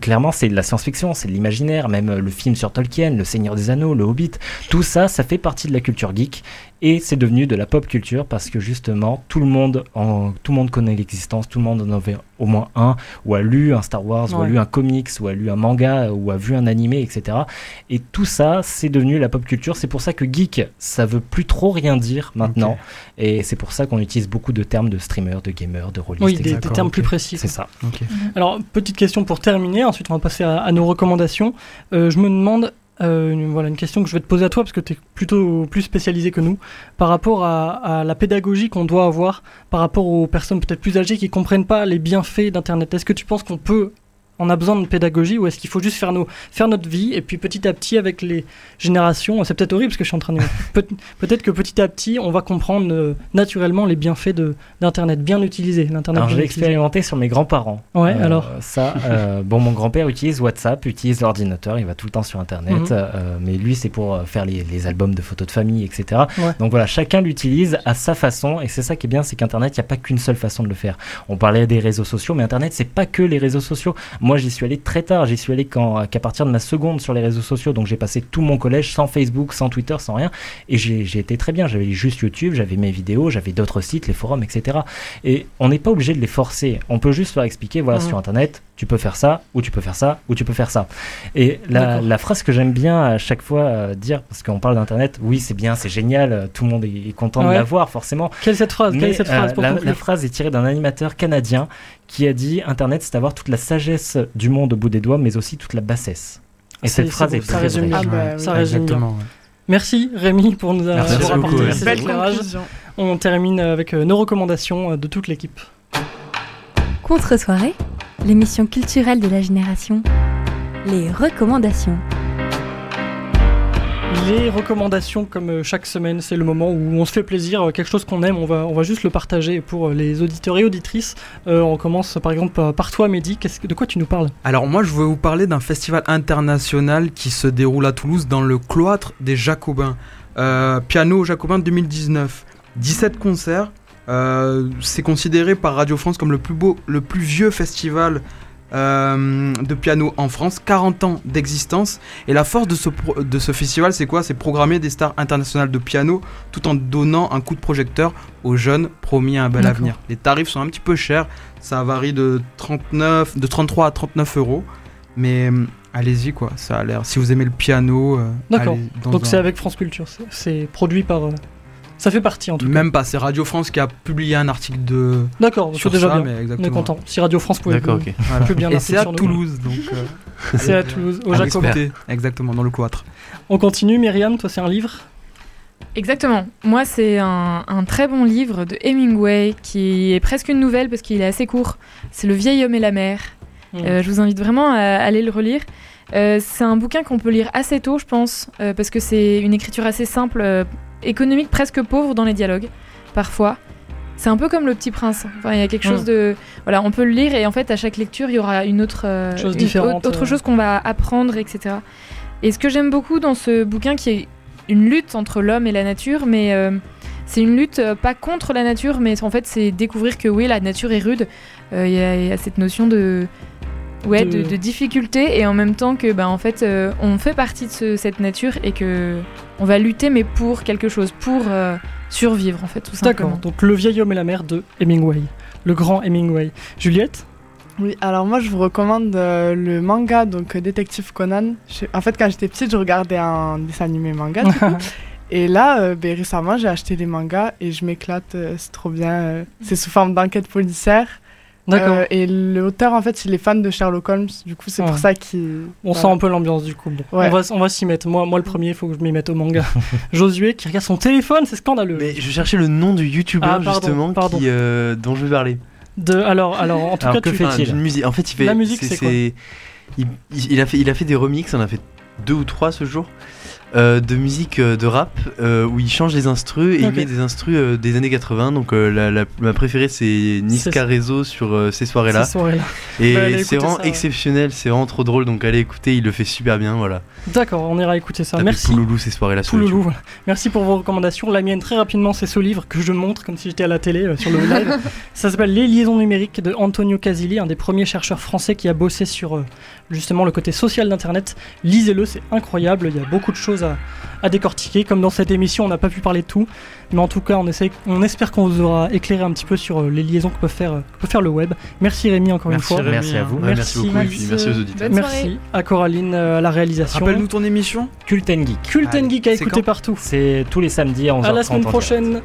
Clairement, c'est de la science-fiction, c'est de l'imaginaire, même le film sur Tolkien, Le Seigneur des Anneaux, Le Hobbit, tout ça, ça fait partie de la culture geek, et c'est devenu de la pop culture parce que justement, tout le monde, en, tout le monde connaît l'existence, tout le monde en avait au moins un, ou a lu un Star Wars, ouais. ou a lu un comics, ou a lu un manga, ou a vu un animé, et cetera. Et tout ça, c'est devenu la pop culture, c'est pour ça que geek, ça veut plus trop rien dire maintenant, okay. et c'est pour ça qu'on utilise beaucoup de termes de streamer, de gamer, de rôliste, oui, des, des termes okay. plus précis. C'est ça. Okay. Alors, petite question pour terminer. Ensuite, on va passer à, à nos recommandations. Euh, je me demande, euh, une, voilà, une question que je vais te poser à toi, parce que tu es plutôt plus spécialisé que nous, par rapport à, à la pédagogie qu'on doit avoir, par rapport aux personnes peut-être plus âgées qui ne comprennent pas les bienfaits d'Internet. Est-ce que tu penses qu'on peut, on a besoin de pédagogie, ou est-ce qu'il faut juste faire, nos, faire notre vie, et puis petit à petit, avec les générations, c'est peut-être horrible ce que je suis en train de dire, Pe- peut-être que petit à petit, on va comprendre euh, naturellement les bienfaits de, d'Internet, bien utilisé. L'Internet alors, bien je l'ai utilisé. Expérimenté sur mes grands-parents. Ouais, euh, alors ça, euh, bon, mon grand-père utilise WhatsApp, utilise l'ordinateur, il va tout le temps sur Internet, mm-hmm. euh, mais lui, c'est pour faire les, les albums de photos de famille, et cetera. Ouais. Donc voilà, chacun l'utilise à sa façon, et c'est ça qui est bien, c'est qu'Internet, il n'y a pas qu'une seule façon de le faire. On parlait des réseaux sociaux, mais Internet, c'est pas que les réseaux sociaux. Moi, j'y suis allé très tard, j'y suis allé quand, qu'à partir de ma seconde sur les réseaux sociaux, donc j'ai passé tout mon collège sans Facebook, sans Twitter, sans rien, et j'ai, j'ai été très bien, j'avais juste YouTube, j'avais mes vidéos, j'avais d'autres sites, les forums, et cetera. Et on n'est pas obligé de les forcer, on peut juste leur expliquer, voilà, mmh. sur Internet, tu peux faire ça, ou tu peux faire ça, ou tu peux faire ça. Et la, la phrase que j'aime bien à chaque fois euh, dire, parce qu'on parle d'Internet, oui, c'est bien, c'est génial, euh, tout le monde est, est content ouais. de l'avoir, forcément. Quelle est cette phrase, mais, Quelle est cette phrase pour euh, la, la phrase est tirée d'un animateur canadien qui a dit « Internet, c'est avoir toute la sagesse du monde au bout des doigts, mais aussi toute la bassesse. » Et c'est, cette phrase est très vraie. Ah bah, oui. Ça résume exactement. Bien. Merci Rémi pour nous apporter cet éclairage. On termine avec nos recommandations de toute l'équipe. Contre-soirée, l'émission culturelle de la génération. Les recommandations. Les recommandations, comme chaque semaine, c'est le moment où on se fait plaisir, quelque chose qu'on aime, on va, on va juste le partager pour les auditeurs et auditrices. Euh, on commence par exemple par toi, Mehdi. Qu'est-ce que, de quoi tu nous parles ? Alors moi, je vais vous parler d'un festival international qui se déroule à Toulouse dans le cloître des Jacobins. Euh, Piano aux Jacobins deux mille dix-neuf. dix-sept concerts. Euh, c'est considéré par Radio France comme le plus beau, le plus vieux festival Euh, de piano en France, quarante ans d'existence, et la force de ce, pro- de ce festival c'est quoi ? C'est programmer des stars internationales de piano tout en donnant un coup de projecteur aux jeunes promis à un bel D'accord. avenir. Les tarifs sont un petit peu chers, ça varie de, trente-neuf, de trente-trois à trente-neuf euros, mais euh, allez-y quoi, ça a l'air, si vous aimez le piano euh, D'accord, donc un... c'est avec France Culture, c'est, c'est produit par... Euh... Ça fait partie en tout cas. Même pas, c'est Radio France qui a publié un article de. D'accord, sur déjà ça, bien. Mais exactement. On est content. Si Radio France pouvait D'accord, okay. voilà. publier un article sur nous. Et c'est à Toulouse, donc. Euh, c'est, c'est à Toulouse, au Jacobin. Exactement, dans le cloître. On continue, Myriam, toi c'est un livre ? Exactement. Moi, c'est un, un très bon livre de Hemingway qui est presque une nouvelle parce qu'il est assez court. C'est Le vieil homme et la mer. Mmh. Euh, je vous invite vraiment à aller le relire. Euh, c'est un bouquin qu'on peut lire assez tôt, je pense, euh, parce que c'est une écriture assez simple, euh, économique, presque pauvre dans les dialogues, parfois. C'est un peu comme Le Petit Prince. Enfin, il y a quelque chose mmh. de... Voilà, on peut le lire et en fait, à chaque lecture, il y aura une autre euh, chose, une, o- autre chose qu'on va apprendre, et cetera. Et ce que j'aime beaucoup dans ce bouquin, qui est une lutte entre l'homme et la nature, mais euh, c'est une lutte euh, pas contre la nature, mais en fait, c'est découvrir que oui, la nature est rude. Il euh, y, y a cette notion de... Ouais, de... De, de difficulté, et en même temps que bah, en fait, euh, on fait partie de ce, cette nature et que on va lutter, mais pour quelque chose, pour euh, survivre en fait, tout simplement. D'accord, donc Le vieil homme et la mer de Hemingway, le grand Hemingway. Juliette ? Oui, alors moi je vous recommande euh, le manga, donc Détective Conan. Je... En fait, quand j'étais petite, je regardais un dessin animé manga, du coup. Et là, euh, bah, récemment, j'ai acheté des mangas et je m'éclate, euh, c'est trop bien. Euh, c'est sous forme d'enquête policière. D'accord. Euh, et l'auteur, en fait, il est fan de Sherlock Holmes, du coup, c'est ouais. pour ça qu'il... On voilà. sent un peu l'ambiance, du coup. Bon. Ouais. On va, on va s'y mettre. Moi, moi, le premier, il faut que je m'y mette au manga. Josué, qui regarde son téléphone, c'est scandaleux. Mais je cherchais le nom du youtubeur, ah, justement, pardon. Qui, euh, dont je veux parler. De, alors, alors, en tout alors, cas, que fait-il musique. En fait, il fait... La musique, c'est, c'est quoi c'est, il, il, a fait, il a fait des remixes, on a fait deux ou trois ce jour, euh, de musique euh, de rap, euh, où il change les instrus, et okay. il met des instrus euh, des années quatre-vingts, donc euh, la, la, ma préférée c'est Niska Rezo sur euh, ces soirées-là, ces soirées-là. Et c'est vraiment ça, ouais. exceptionnel, c'est vraiment trop drôle, donc allez écouter, il le fait super bien, voilà. D'accord, on ira écouter ça. T'as merci. Pouloulou, ces soirées-là sur Pouloulou, voilà. Merci pour vos recommandations. La mienne, très rapidement, c'est ce livre que je montre comme si j'étais à la télé euh, sur le live. Ça s'appelle Les liaisons numériques de Antonio Casilli, un des premiers chercheurs français qui a bossé sur euh, justement le côté social d'Internet. Lisez-le, c'est incroyable, il y a beaucoup de choses à, à décortiquer. Comme dans cette émission, on n'a pas pu parler de tout, mais en tout cas, on, essaie, on espère qu'on vous aura éclairé un petit peu sur euh, les liaisons que peut faire, euh, que peut faire le web. Merci Rémi, encore merci une fois. Rémi, merci à vous. Merci, ouais, merci beaucoup, et puis merci aux auditeurs. Merci à Coraline euh, à la réalisation. Rappelle-nous ton émission Cult and Geek. Cult and Geek à écouter partout. C'est tous les samedis à onze heures trente. À la semaine prochaine.